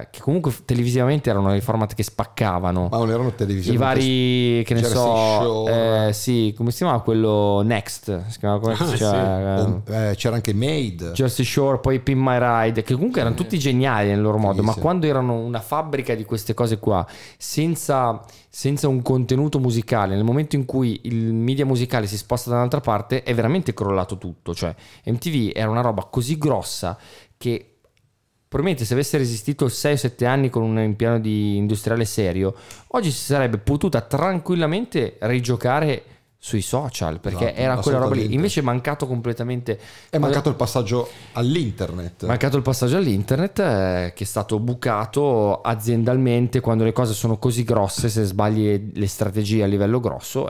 che comunque televisivamente erano dei format che spaccavano. Ma non erano televisivi. I vari, che ne so, come si chiamava quello? Next. Si chiamava quello, c'era anche Made. Jersey Shore, poi Pin My Ride, che comunque erano tutti geniali nel loro modo, ma quando erano una fabbrica di queste cose qua, senza un contenuto musicale, nel momento in cui il media musicale si sposta da un'altra parte, è veramente crollato tutto. Cioè MTV era una roba così grossa che... probabilmente se avesse resistito 6 o 7 anni con un piano di industriale serio, oggi si sarebbe potuta tranquillamente rigiocare sui social, perché era quella roba lì. Invece è mancato completamente. È mancato il passaggio all'internet. Che è stato bucato aziendalmente. Quando le cose sono così grosse, se sbagli le strategie a livello grosso,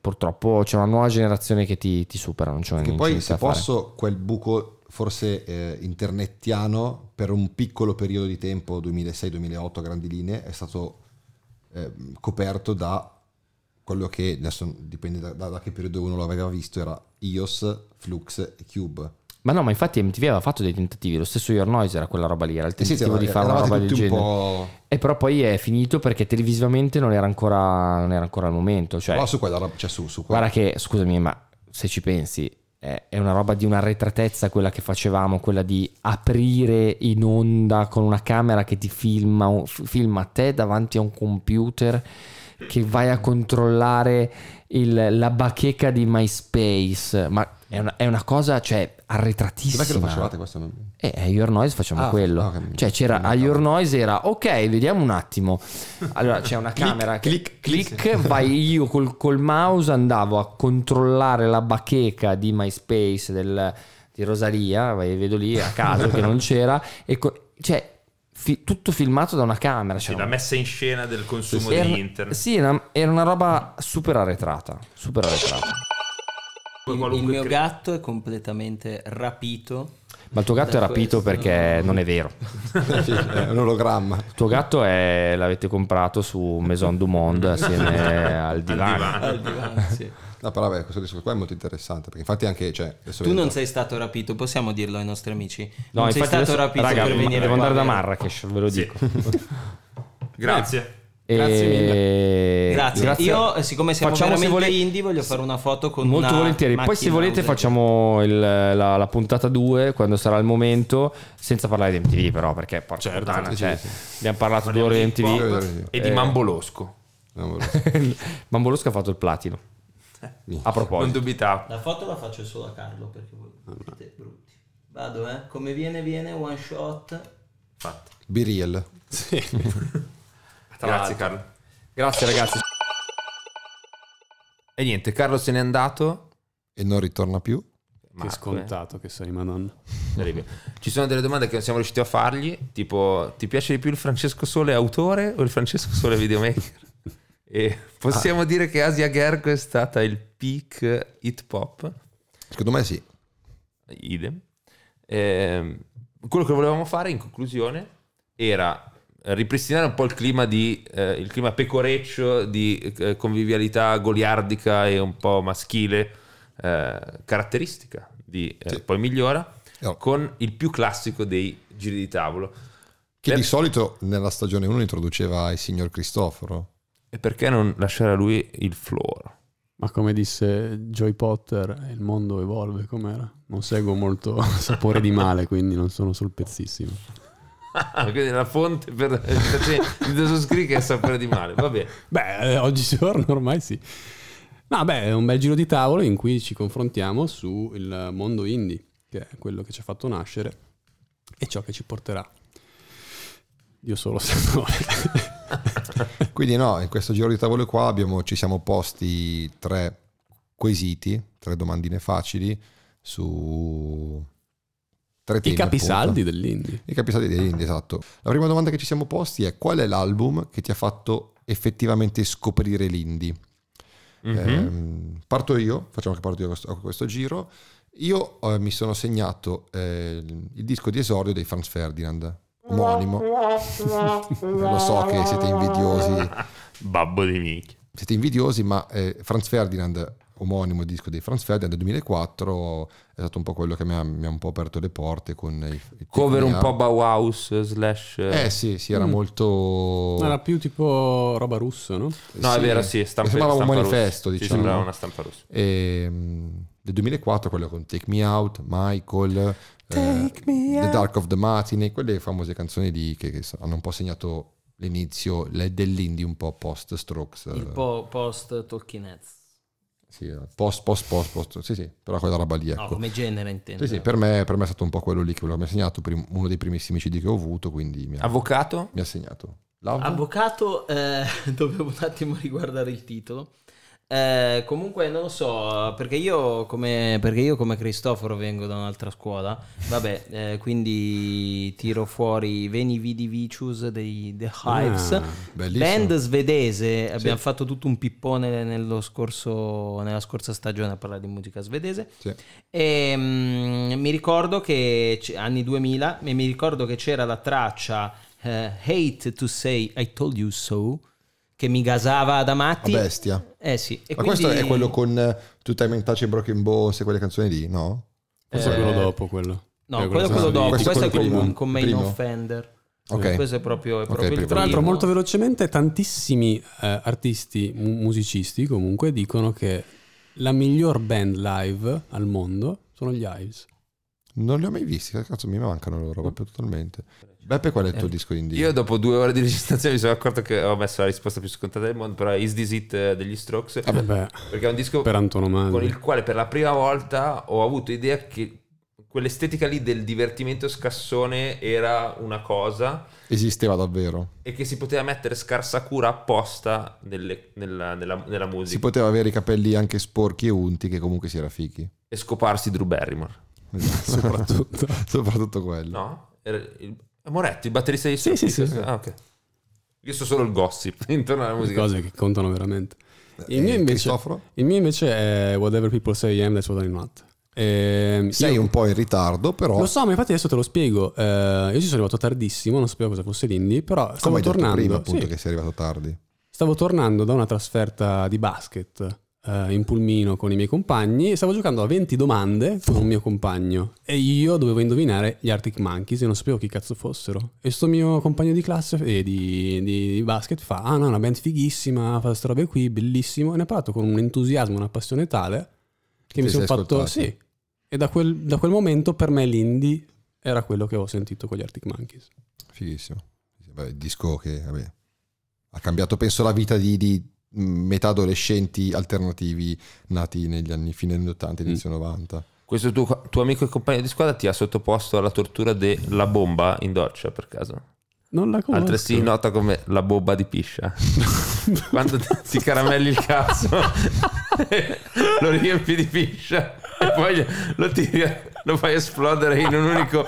purtroppo c'è una nuova generazione che ti supera. Non c'è niente da fare. Che poi, se posso, quel buco forse internettiano per un piccolo periodo di tempo, 2006-2008 a grandi linee, è stato coperto da quello che adesso dipende da che periodo uno l'aveva visto, era Ios, Flux e Cube. Ma no, ma infatti MTV aveva fatto dei tentativi, lo stesso Your Noise era quella roba lì, era il tentativo di fare una roba del genere. E però poi è finito perché televisivamente non era ancora il momento, cioè. No, su quella roba, cioè su quella. Guarda che, scusami, ma se ci pensi è una roba di una arretratezza quella che facevamo, quella di aprire in onda con una camera che ti filma te davanti a un computer, che vai a controllare la bacheca di MySpace, ma è una cosa, cioè, arretratissima. Dov'è che lo facevate questo? A Your Noise facciamo quello. Okay. Cioè c'era a Your Noise era ok, vediamo un attimo. Allora c'è una camera click, vai, io col mouse andavo a controllare la bacheca di MySpace di Rosalia, vai, vedo lì a caso che non c'era e cioè tutto filmato da una camera, cioè, la messa in scena del consumo di internet. Sì, era una roba super arretrata, super arretrata. Il mio gatto è completamente rapito. Ma il tuo gatto è rapito perché non è vero. È un ologramma. Il tuo gatto l'avete comprato su Maison du Monde assieme al divano. Sì. No, però vabbè, questo discorso qua è molto interessante perché infatti anche, cioè, tu non sei stato rapito, possiamo dirlo ai nostri amici. No, non sei stato rapito, raga, per venire, devo andare da Marrakesh, ve lo dico. Grazie. Grazie mille. Grazie. Io, siccome siamo veramente indie, voglio fare una foto con molto volentieri. Poi se volete facciamo la puntata 2 quando sarà il momento, senza parlare di MTV però, perché porca puttana, cioè, abbiamo parlato 2 ore di MTV e di Mambolosco. Mambolosco ha fatto il platino. A proposito, non dubitavo. La foto la faccio solo a Carlo perché voi siete brutti. Vado, come viene one shot. Fatto. Biriel. Sì. Grazie Carlo. Grazie ragazzi. E niente, Carlo se n'è andato e non ritorna più. Che scontato che sei, madonna. Ci sono delle domande che non siamo riusciti a fargli, tipo: ti piace di più il Francesco Sole autore o il Francesco Sole videomaker? E possiamo dire che Asia Gergo è stata il peak hit pop? Secondo me sì. Idem. Quello che volevamo fare in conclusione era ripristinare un po' il clima pecoreccio di convivialità goliardica e un po' maschile, caratteristica di sì. Poi Migliora, no, con il più classico dei giri di tavolo. Che di solito nella stagione 1 introduceva il signor Cristoforo. E perché non lasciare a lui il floor? Ma come disse Joy Potter, il mondo evolve, com'era? Non seguo molto Sapore di male, quindi non sono sul pezzissimo. Quindi la fonte per il sottoscritto è Sapore di male, va bene. Beh, oggigiorno ormai sì. No, beh, è un bel giro di tavolo in cui ci confrontiamo sul mondo indie, che è quello che ci ha fatto nascere e ciò che ci porterà. Io solo sapore. Quindi no, in questo giro di tavolo qua ci siamo posti 3 quesiti, 3 domandine facili su 3 temi, i capisaldi dell'indie, esatto. La prima domanda che ci siamo posti è: qual è l'album che ti ha fatto effettivamente scoprire l'indie? Mm-hmm. Facciamo che parto io a questo giro. Io mi sono segnato il disco di esordio dei Franz Ferdinand, omonimo. Lo so che siete invidiosi, babbo di Michi, siete invidiosi, ma Franz Ferdinand, omonimo disco dei Franz Ferdinand del 2004, è stato un po' quello che mi ha un po' aperto le porte con il cover un po' Bauhaus / sì, era molto, era più tipo roba russa, no? No, sì, è vero, sì, sembrava un manifesto, diciamo, sembrava una stampa russa. Del 2004, quello con Take Me Out, Michael, The Dark of the Matinee, quelle famose canzoni lì che hanno un po' segnato l'inizio dell'indie, un po' post Strokes, un po' post Talking Heads. Sì, post, sì, però quella roba lì, ecco. No, come genere intendo. Sì, per me è stato un po' quello lì che mi ha segnato, uno dei primissimi CD che ho avuto, quindi Avvocato? Mi ha segnato. Avvocato, dovevo un attimo riguardare il titolo. Comunque non lo so, perché io come Cristoforo vengo da un'altra scuola, vabbè, quindi tiro fuori Veni Vidi Vicious dei The Hives, band svedese. Abbiamo fatto tutto un pippone nella scorsa stagione a parlare di musica svedese. Sì. E mi ricordo che anni 2000, e mi ricordo che c'era la traccia Hate to Say I Told You So, che mi gasava da matti. A bestia. Eh sì. E ma quindi... questo è quello con Two Time and Touch e Broken Bones e quelle canzoni lì, no? Forse quello dopo, quello. No, quello dopo. Questo è con Main Offender. Okay. Questo è proprio, il tra l'altro molto velocemente tantissimi artisti, musicisti comunque, dicono che la miglior band live al mondo sono gli Ives. Non li ho mai visti, cazzo, mi mancano loro proprio totalmente. Beppe, qual è il tuo disco indie? Io dopo 2 ore di registrazione mi sono accorto che ho messo la risposta più scontata del mondo, però Is This It degli Strokes, perché è un disco per antonomasia, con il quale per la prima volta ho avuto idea che quell'estetica lì del divertimento scassone era una cosa, esisteva davvero, e che si poteva mettere scarsa cura apposta nella musica. Si poteva avere i capelli anche sporchi e unti, che comunque si era fighi, e scoparsi Drew Barrymore. Esatto. soprattutto quello, no? Moretti, il batterista di Strokes. Sì. Ah, ok. Io so solo il gossip intorno alla musica, le cose che contano veramente. Il mio invece è Whatever People Say I Am, That's What I'm Not. Sei un po' in ritardo, però lo so, ma infatti adesso te lo spiego. Io ci sono arrivato tardissimo, non sapevo cosa fosse l'indie, però stavo tornando prima, appunto, sì, che sei arrivato tardi. Stavo tornando da una trasferta di basket in pulmino con i miei compagni, e stavo giocando a 20 domande con un mio compagno, e io dovevo indovinare gli Arctic Monkeys e non sapevo chi cazzo fossero. E sto mio compagno di classe di basket fa: ah no, una band fighissima, fa queste robe qui, bellissimo. E ne ha parlato con un entusiasmo, una passione tale che mi sono fatto ascoltato. Sì. E da quel momento per me l'indie era quello che ho sentito con gli Arctic Monkeys. Fighissimo. Il disco che ha cambiato, penso, la vita di metà adolescenti alternativi nati negli anni fine anni 80, inizio 90. Questo tuo amico e compagno di squadra ti ha sottoposto alla tortura della bomba in doccia, per caso? Non la conosco. Altresì nota come la bomba di piscia. Quando ti caramelli il cazzo lo riempi di piscia e poi lo tiri, lo fai esplodere in un unico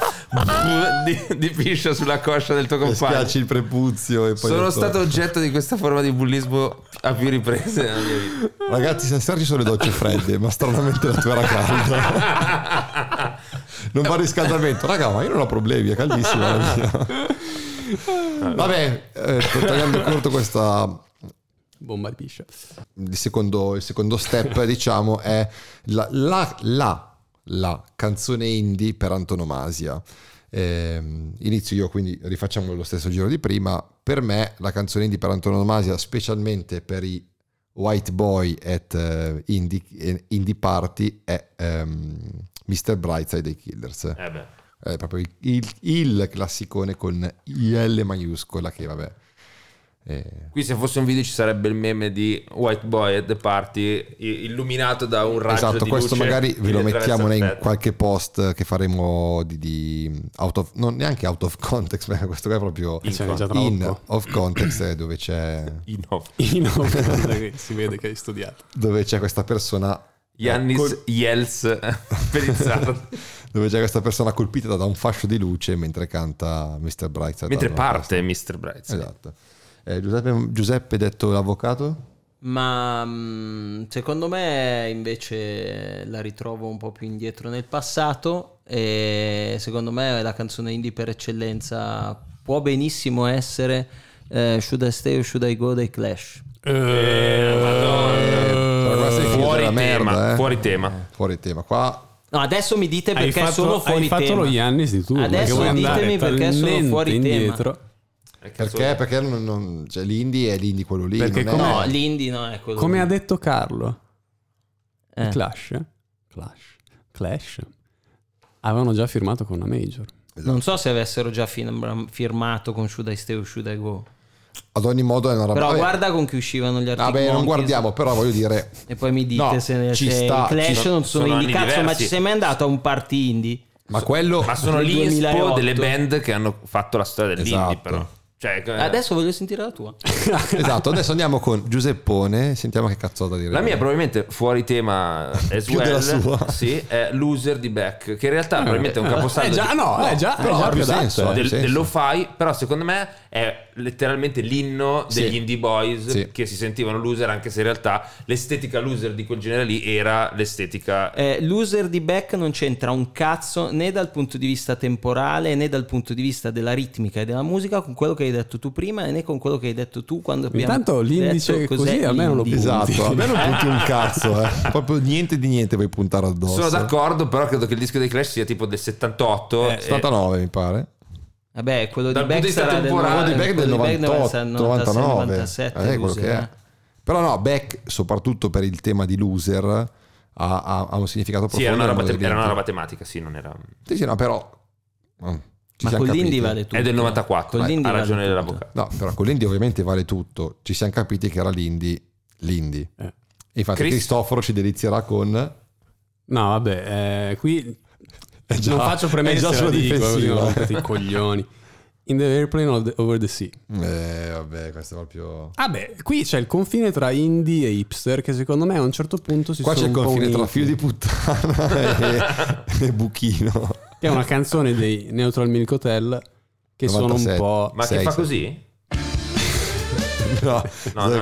di piscia sulla coscia del tuo compagno. Spiacci il prepuzio. E poi sono stato oggetto di questa forma di bullismo a più riprese nella mia vita. Ragazzi, stasera ci sono le docce fredde, ma stranamente la tua era calda. Non va riscaldamento. Raga, ma io non ho problemi, è caldissima la mia. Vabbè, sto tagliando corto questa bomba di piscia. Il secondo step, diciamo, è la canzone indie per antonomasia. Inizio io, quindi rifacciamo lo stesso giro di prima. Per me la canzone indie per antonomasia, specialmente per i white boy at indie party, è Mr. Brightside dei Killers. È proprio il classicone con IL maiuscola che vabbè. Qui se fosse un video ci sarebbe il meme di White Boy at the Party illuminato da un raggio, esatto, di luce. Esatto, questo magari ve lo mettiamo in qualche post che faremo di out of, non neanche out of context, ma questo qua è proprio in of context, dove c'è in of context, si vede che hai studiato, dove c'è questa persona Yannis Yels Pelizzardo, dove c'è questa persona colpita da un fascio di luce mentre canta Mr. Brightside, mentre parte Mr. Brightside. Esatto. Giuseppe detto l'avvocato? Ma secondo me invece la ritrovo un po' più indietro nel passato, e secondo me la canzone indie per eccellenza può benissimo essere Should I Stay or Should I Go dei Clash. Fuori tema qua. No, adesso mi dite perché sono fuori tema. Hai fatto lo Yannis di tu. Adesso ditemi perché sono fuori indietro. Tema. Perché non, cioè, l'indie è l'indie quello lì. Perché non è... No, l'indie no è quello. Come lì ha detto Carlo, i Clash avevano già firmato con una major. Esatto. Non so se avessero già firmato con Should I Stay o Should I Go. Ad ogni modo è una roba. Però guarda con chi uscivano gli Arctic Monkeys. Vabbè, non guardiamo, però voglio dire. E poi mi dite se i Clash non sono indie. Cazzo, ma ci sei mai andato a un party indie? Ma sono l'inspo delle band che hanno fatto la storia dell'indie, esatto. Però. Cioè, adesso voglio sentire la tua. Esatto, adesso andiamo con Giuseppone, sentiamo che cazzo da dire. La mia probabilmente fuori tema as più well, della sua. Sì, è Loser di Beck, che in realtà probabilmente è un caposaldo. Lo fai, però secondo me è letteralmente l'inno degli indie boys che si sentivano loser, anche se in realtà l'estetica loser di quel genere lì era l'estetica. Loser di Beck non c'entra un cazzo né dal punto di vista temporale né dal punto di vista della ritmica e della musica con quello che hai detto tu prima né con quello che hai detto tu quando abbiamo intanto l'indice detto, così a me non lo punti. Esatto, a me non punti un cazzo, proprio niente di niente puoi puntare addosso. Sono d'accordo, però credo che il disco dei Clash sia tipo del 78 79 mi pare. Vabbè, quello di Beck sarà del 98 99 quello che è. Però no, Beck soprattutto per il tema di Loser ha un significato profondo. Sì, era una roba tematica, sì, non era. Sì, no, però ma con l'Indy vale tutto. È del 94, ha ragione l'avvocato. No, però con l'Indy ovviamente vale tutto. Ci siamo capiti che era l'Indy. Infatti Cristoforo ci delizierà con no, vabbè, qui già, non faccio premessa, lo dico, i coglioni. In the Airplane Over the Sea. Vabbè, questo è proprio. Vabbè, qui c'è il confine tra indie e hipster che secondo me a un certo punto si qua sono un po' qua c'è il confine tra figlio di puttana e Buchino. Che è una canzone dei Neutral Milk Hotel che 97. Sono un po'. Ma 6, che fa 7. Così? No, non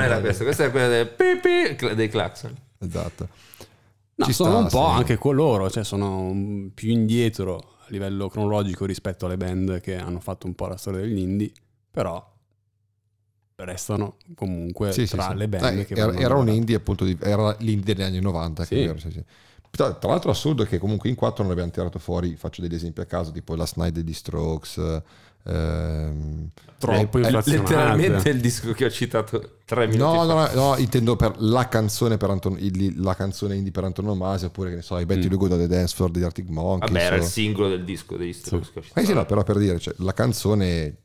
era questa. Questa è quella dei Klaxon. Esatto. No, ci sono sta, un po' anche coloro, cioè sono più indietro a livello cronologico rispetto alle band che hanno fatto un po' la storia dell'indie, però restano comunque tra le band che era un indie appunto, era l'indie degli anni 90 sì. Che vero, sì. Tra l'altro assurdo è che comunque in quattro non abbiamo tirato fuori, faccio degli esempi a caso tipo Last Night degli Strokes troppo letteralmente il disco che ho citato 3 minuti fa. No, intendo per la canzone la canzone indie per antonomasia, oppure che ne so i Betty Lugo da The Dance Floor degli Arctic Monkeys. Vabbè, era il singolo del disco degli Strokes che ho citato. Sì, no, però per dire, cioè, la canzone.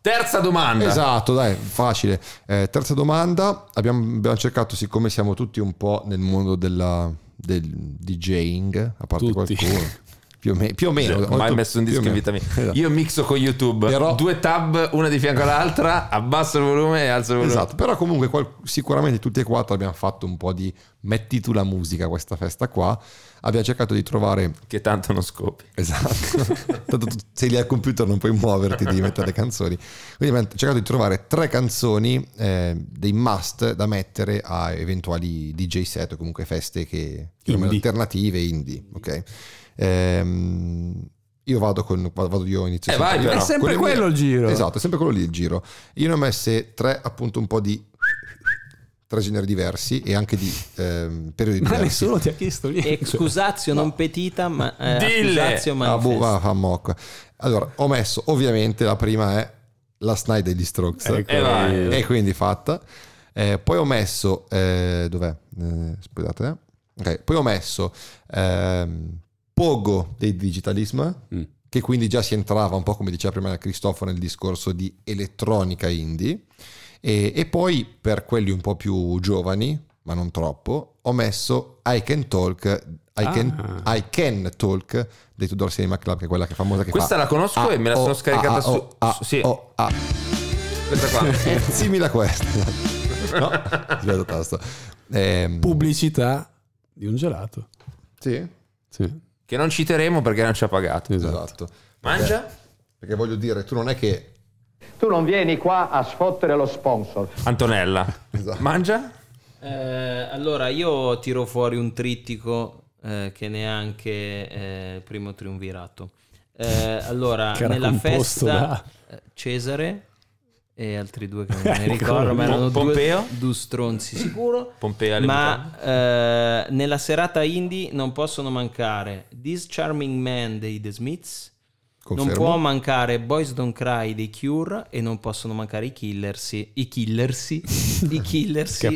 Terza domanda. Esatto, dai, facile. Terza domanda. Abbiamo cercato, siccome siamo tutti un po' nel mondo del DJing, a parte tutti. Qualcuno più o meno cioè, mai messo un disco in vita mia. Esatto. Io mixo con YouTube, però 2 tab, una di fianco all'altra, abbasso il volume e alzo il volume. Esatto, però comunque sicuramente tutti e quattro abbiamo fatto un po' di metti tu la musica questa festa qua. Abbiamo cercato di trovare che tanto non scopi. Esatto. Tanto tu sei lì al computer, non puoi muoverti, devi mettere le canzoni. Quindi abbiamo cercato di trovare 3 canzoni dei must da mettere a eventuali DJ set o comunque feste che alternative indie, ok? Io vado, inizio sempre, è sempre quello il giro. Esatto, è sempre quello lì il giro. Io ne ho messe 3, appunto, un po' di 3 generi diversi e anche di periodi diversi. Ma nessuno ti ha chiesto niente. Excusatio non petita, ma accusatio manifesta. Allora, ho messo ovviamente la prima è Last Night degli Strokes e quindi fatta. Poi ho messo dov'è? Aspettate. Ok, poi ho messo Pogo dei Digitalism, che quindi già si entrava un po', come diceva prima Cristoforo, nel discorso di elettronica indie. E poi per quelli un po' più giovani, ma non troppo, ho messo I Can Talk dei Tudor Cinema Club, che è quella che è famosa. Che questa fa, la conosco e me la sono scaricata su. Sì. Questa qua. Simile a questa. No, aspetta, tasto. Pubblicità di un gelato. Sì. Che non citeremo perché non ci ha pagato. Esatto. Mangia? Perché voglio dire, tu non è che tu non vieni qua a sfottere lo sponsor. Antonella. Esatto. Mangia? Allora io tiro fuori un trittico che neanche primo triumvirato. Allora nella festa Cesare e altri 2 che non mi ricordo, ma erano Pompeo? due stronzi sicuro. Pompeo, ma nella serata indie non possono mancare This Charming Man dei The Smiths. Confermo. Non può mancare Boys Don't Cry dei Cure e non possono mancare i Killers che è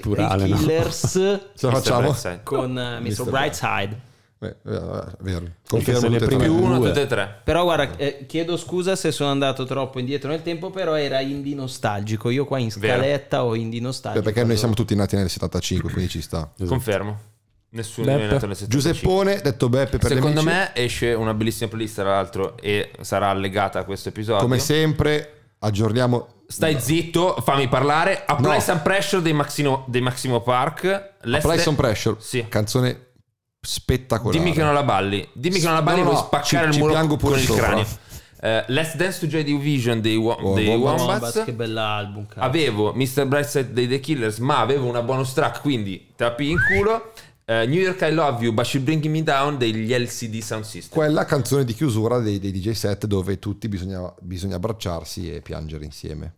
plurale, i Killers, no? Ce la facciamo con Mr. Brightside. Vero. Confermo le prime 1, tutte e 3. Però guarda, chiedo scusa se sono andato troppo indietro nel tempo, però era indie nostalgico. Io qua in scaletta ho indie nostalgico. Perché noi siamo tutti nati nel 75, quindi ci sta. Esatto. Confermo. Nessuno è nato nel 75. Giuseppone, detto Beppe per secondo amici. Me esce una bellissima playlist, tra l'altro, e sarà allegata a questo episodio. Come sempre aggiorniamo. Stai zitto, fammi parlare. Apply Some Pressure dei Maximo Park. Apply Some Pressure, sì. Canzone spettacolare. Dimmi che non la balli. Dimmi che non la balli, vuoi spaccare il muro con il cranio. Let's Dance to Joy Division dei Wombats. Che bell'album, cazzo. Avevo Mr. Brightside dei The Killers, ma avevo una bonus track, quindi tappi in culo. New York I Love You, But You're Bringing Me Down degli LCD Sound System. Quella canzone di chiusura dei DJ set dove tutti bisogna abbracciarsi e piangere insieme.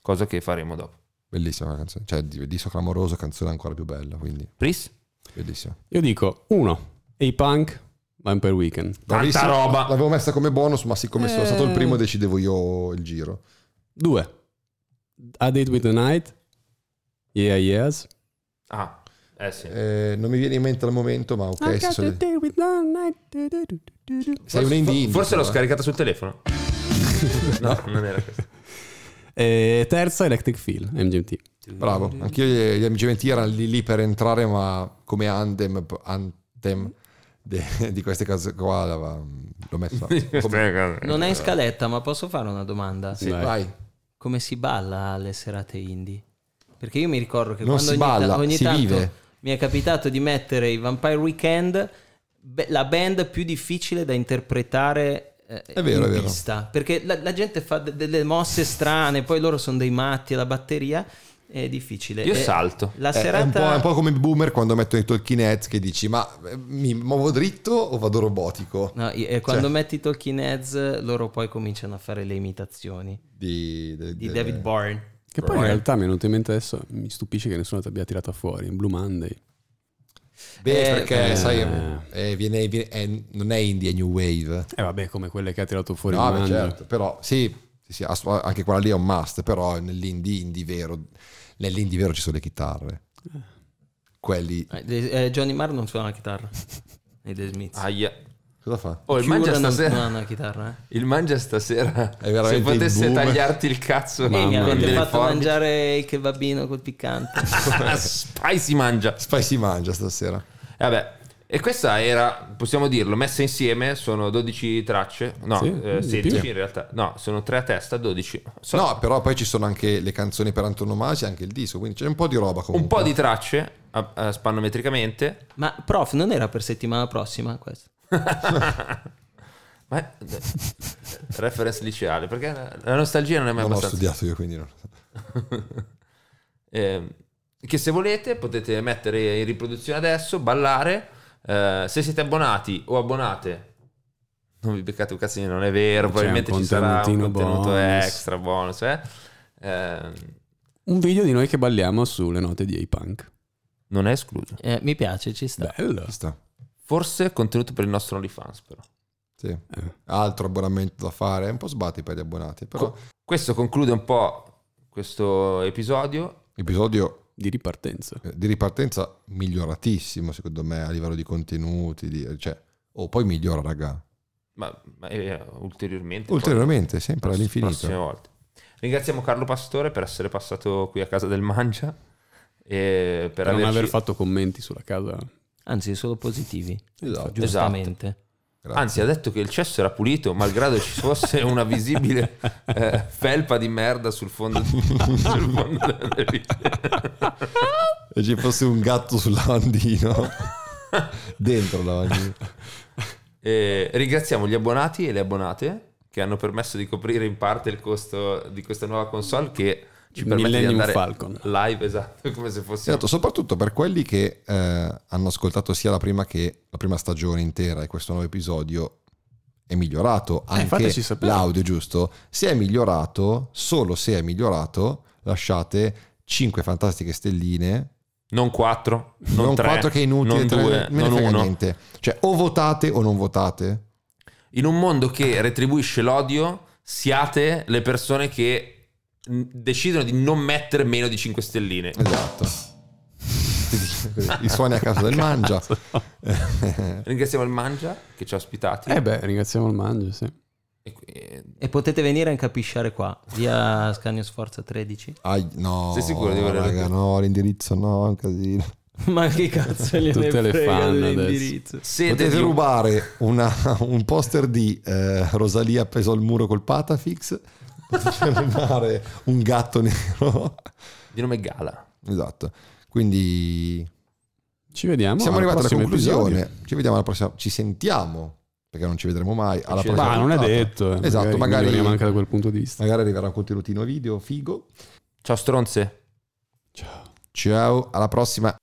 Cosa che faremo dopo. Bellissima canzone, cioè disco clamoroso, canzone ancora più bella, quindi. Pris? Bellissimo. Io dico 1, i Punk, Vampire Weekend. Tanta roba. L'avevo messa come bonus, ma siccome sono stato il primo decidevo io il giro. 2, A Date with the Night, Yeah Yes. Ah. Sì. Non mi viene in mente al momento, ma ok. Forse l'ho scaricata sul telefono. No, non era questo. Terza, Electric Feel, MGMT. Bravo, anch'io gli MGMT erano lì per entrare, ma come anthem di queste cose qua l'ho messo. Non è in scaletta, ma posso fare una domanda? Sì, vai. Come si balla alle serate indie? Perché io mi ricordo che non quando si balla, ogni si tanto vive. Mi è capitato di mettere i Vampire Weekend, la band più difficile da interpretare in pista, perché la gente fa delle mosse strane, poi loro sono dei matti, la batteria è difficile. Io salto. La serata... è un po' come boomer quando mettono i Talking Heads, che dici ma mi muovo dritto o vado robotico? No, quando metti i Talking Heads loro poi cominciano a fare le imitazioni di David Byrne. Che poi in realtà mi è venuto in mente adesso, mi stupisce che nessuno ti abbia tirata fuori in Blue Monday. Beh, perché sai, non è indie, è new wave. Vabbè, come quelle che ha tirato fuori. No, beh, certo, però sì, anche quella lì è un must, però nell'indie vero ci sono le chitarre. Quelli Johnny Marr non suona la chitarra. E The Smiths. Aia. Cosa fa? Oh, il mangia stasera. Se potesse tagliarti il cazzo. Mi avete fatto mangiare il kebabino col piccante. Spicy mangia stasera. Vabbè. E questa era, possiamo dirlo, messa insieme, sono 12 tracce. No, sì, 16 in realtà. No, sono 3 a testa, 12. No, però poi ci sono anche le canzoni per antonomasia, anche il disco, quindi c'è un po' di roba comunque. Un po' di tracce, spannometricamente. Ma prof, non era per settimana prossima questo? Ma reference liceale, perché la nostalgia non è mai abbastanza. Non ho studiato io, quindi non. Che se volete potete mettere in riproduzione adesso, ballare, se siete abbonati o abbonate non vi beccate un cazzino, non è vero, probabilmente ci sarà un contenuto bonus, extra bonus un video di noi che balliamo sulle note di A-Punk non è escluso, mi piace, ci sta. Bello. Ci sta. Forse contenuto per il nostro OnlyFans, però. Sì. Altro abbonamento da fare, è un po' sbatti per gli abbonati, però. Questo conclude un po' questo episodio. Episodio di ripartenza. Miglioratissimo, secondo me, a livello di contenuti, poi migliora, raga. Ma ulteriormente, poi, sempre all'infinito. Prossime volte. Ringraziamo Carlo Pastore per essere passato qui a casa del Mangia e per non aver fatto commenti sulla casa. Anzi, solo positivi. Esatto. Giustamente. Esatto. Anzi, ha detto che il cesso era pulito, malgrado ci fosse una visibile felpa di merda sul fondo, sul fondo delle vite. E ci fosse un gatto sul lavandino. Dentro il lavandino. Ringraziamo gli abbonati e le abbonate che hanno permesso di coprire in parte il costo di questa nuova console che ci permette di andare Falcon live, esatto, come se fossimo. Esatto, soprattutto per quelli che hanno ascoltato sia la prima stagione intera, e questo nuovo episodio è migliorato, anche l'audio, giusto? Se è migliorato, solo se è migliorato, lasciate 5 fantastiche stelline. Non 4, non 3, 4 che è inutile, non 2, non 1. Cioè o votate o non votate. In un mondo che retribuisce l'odio, siate le persone che decidono di non mettere meno di 5 stelline. Esatto. I suoni a casa del Mangia. Ringraziamo il Mangia che ci ha ospitati. Ringraziamo il Mangia, sì. E potete venire a incapisciare qua, via Scagno Sforza 13. No. Sei sicuro di voler raga, no, l'indirizzo no, è un casino. Ma che cazzo le tutte le fanno adesso. Potete rubare un poster di Rosalia appeso al muro col Patafix. Potete un gatto nero di nome Gala. Esatto. Quindi ci vediamo. Siamo arrivati alla conclusione. Episodio. Ci vediamo alla prossima. Ci sentiamo, perché non ci vedremo mai. Alla prossima. Ma non è detto. Esatto, magari veniamo anche da quel punto di vista. Magari arriverà un contenutino video figo. Ciao stronze. Ciao. Ciao, alla prossima.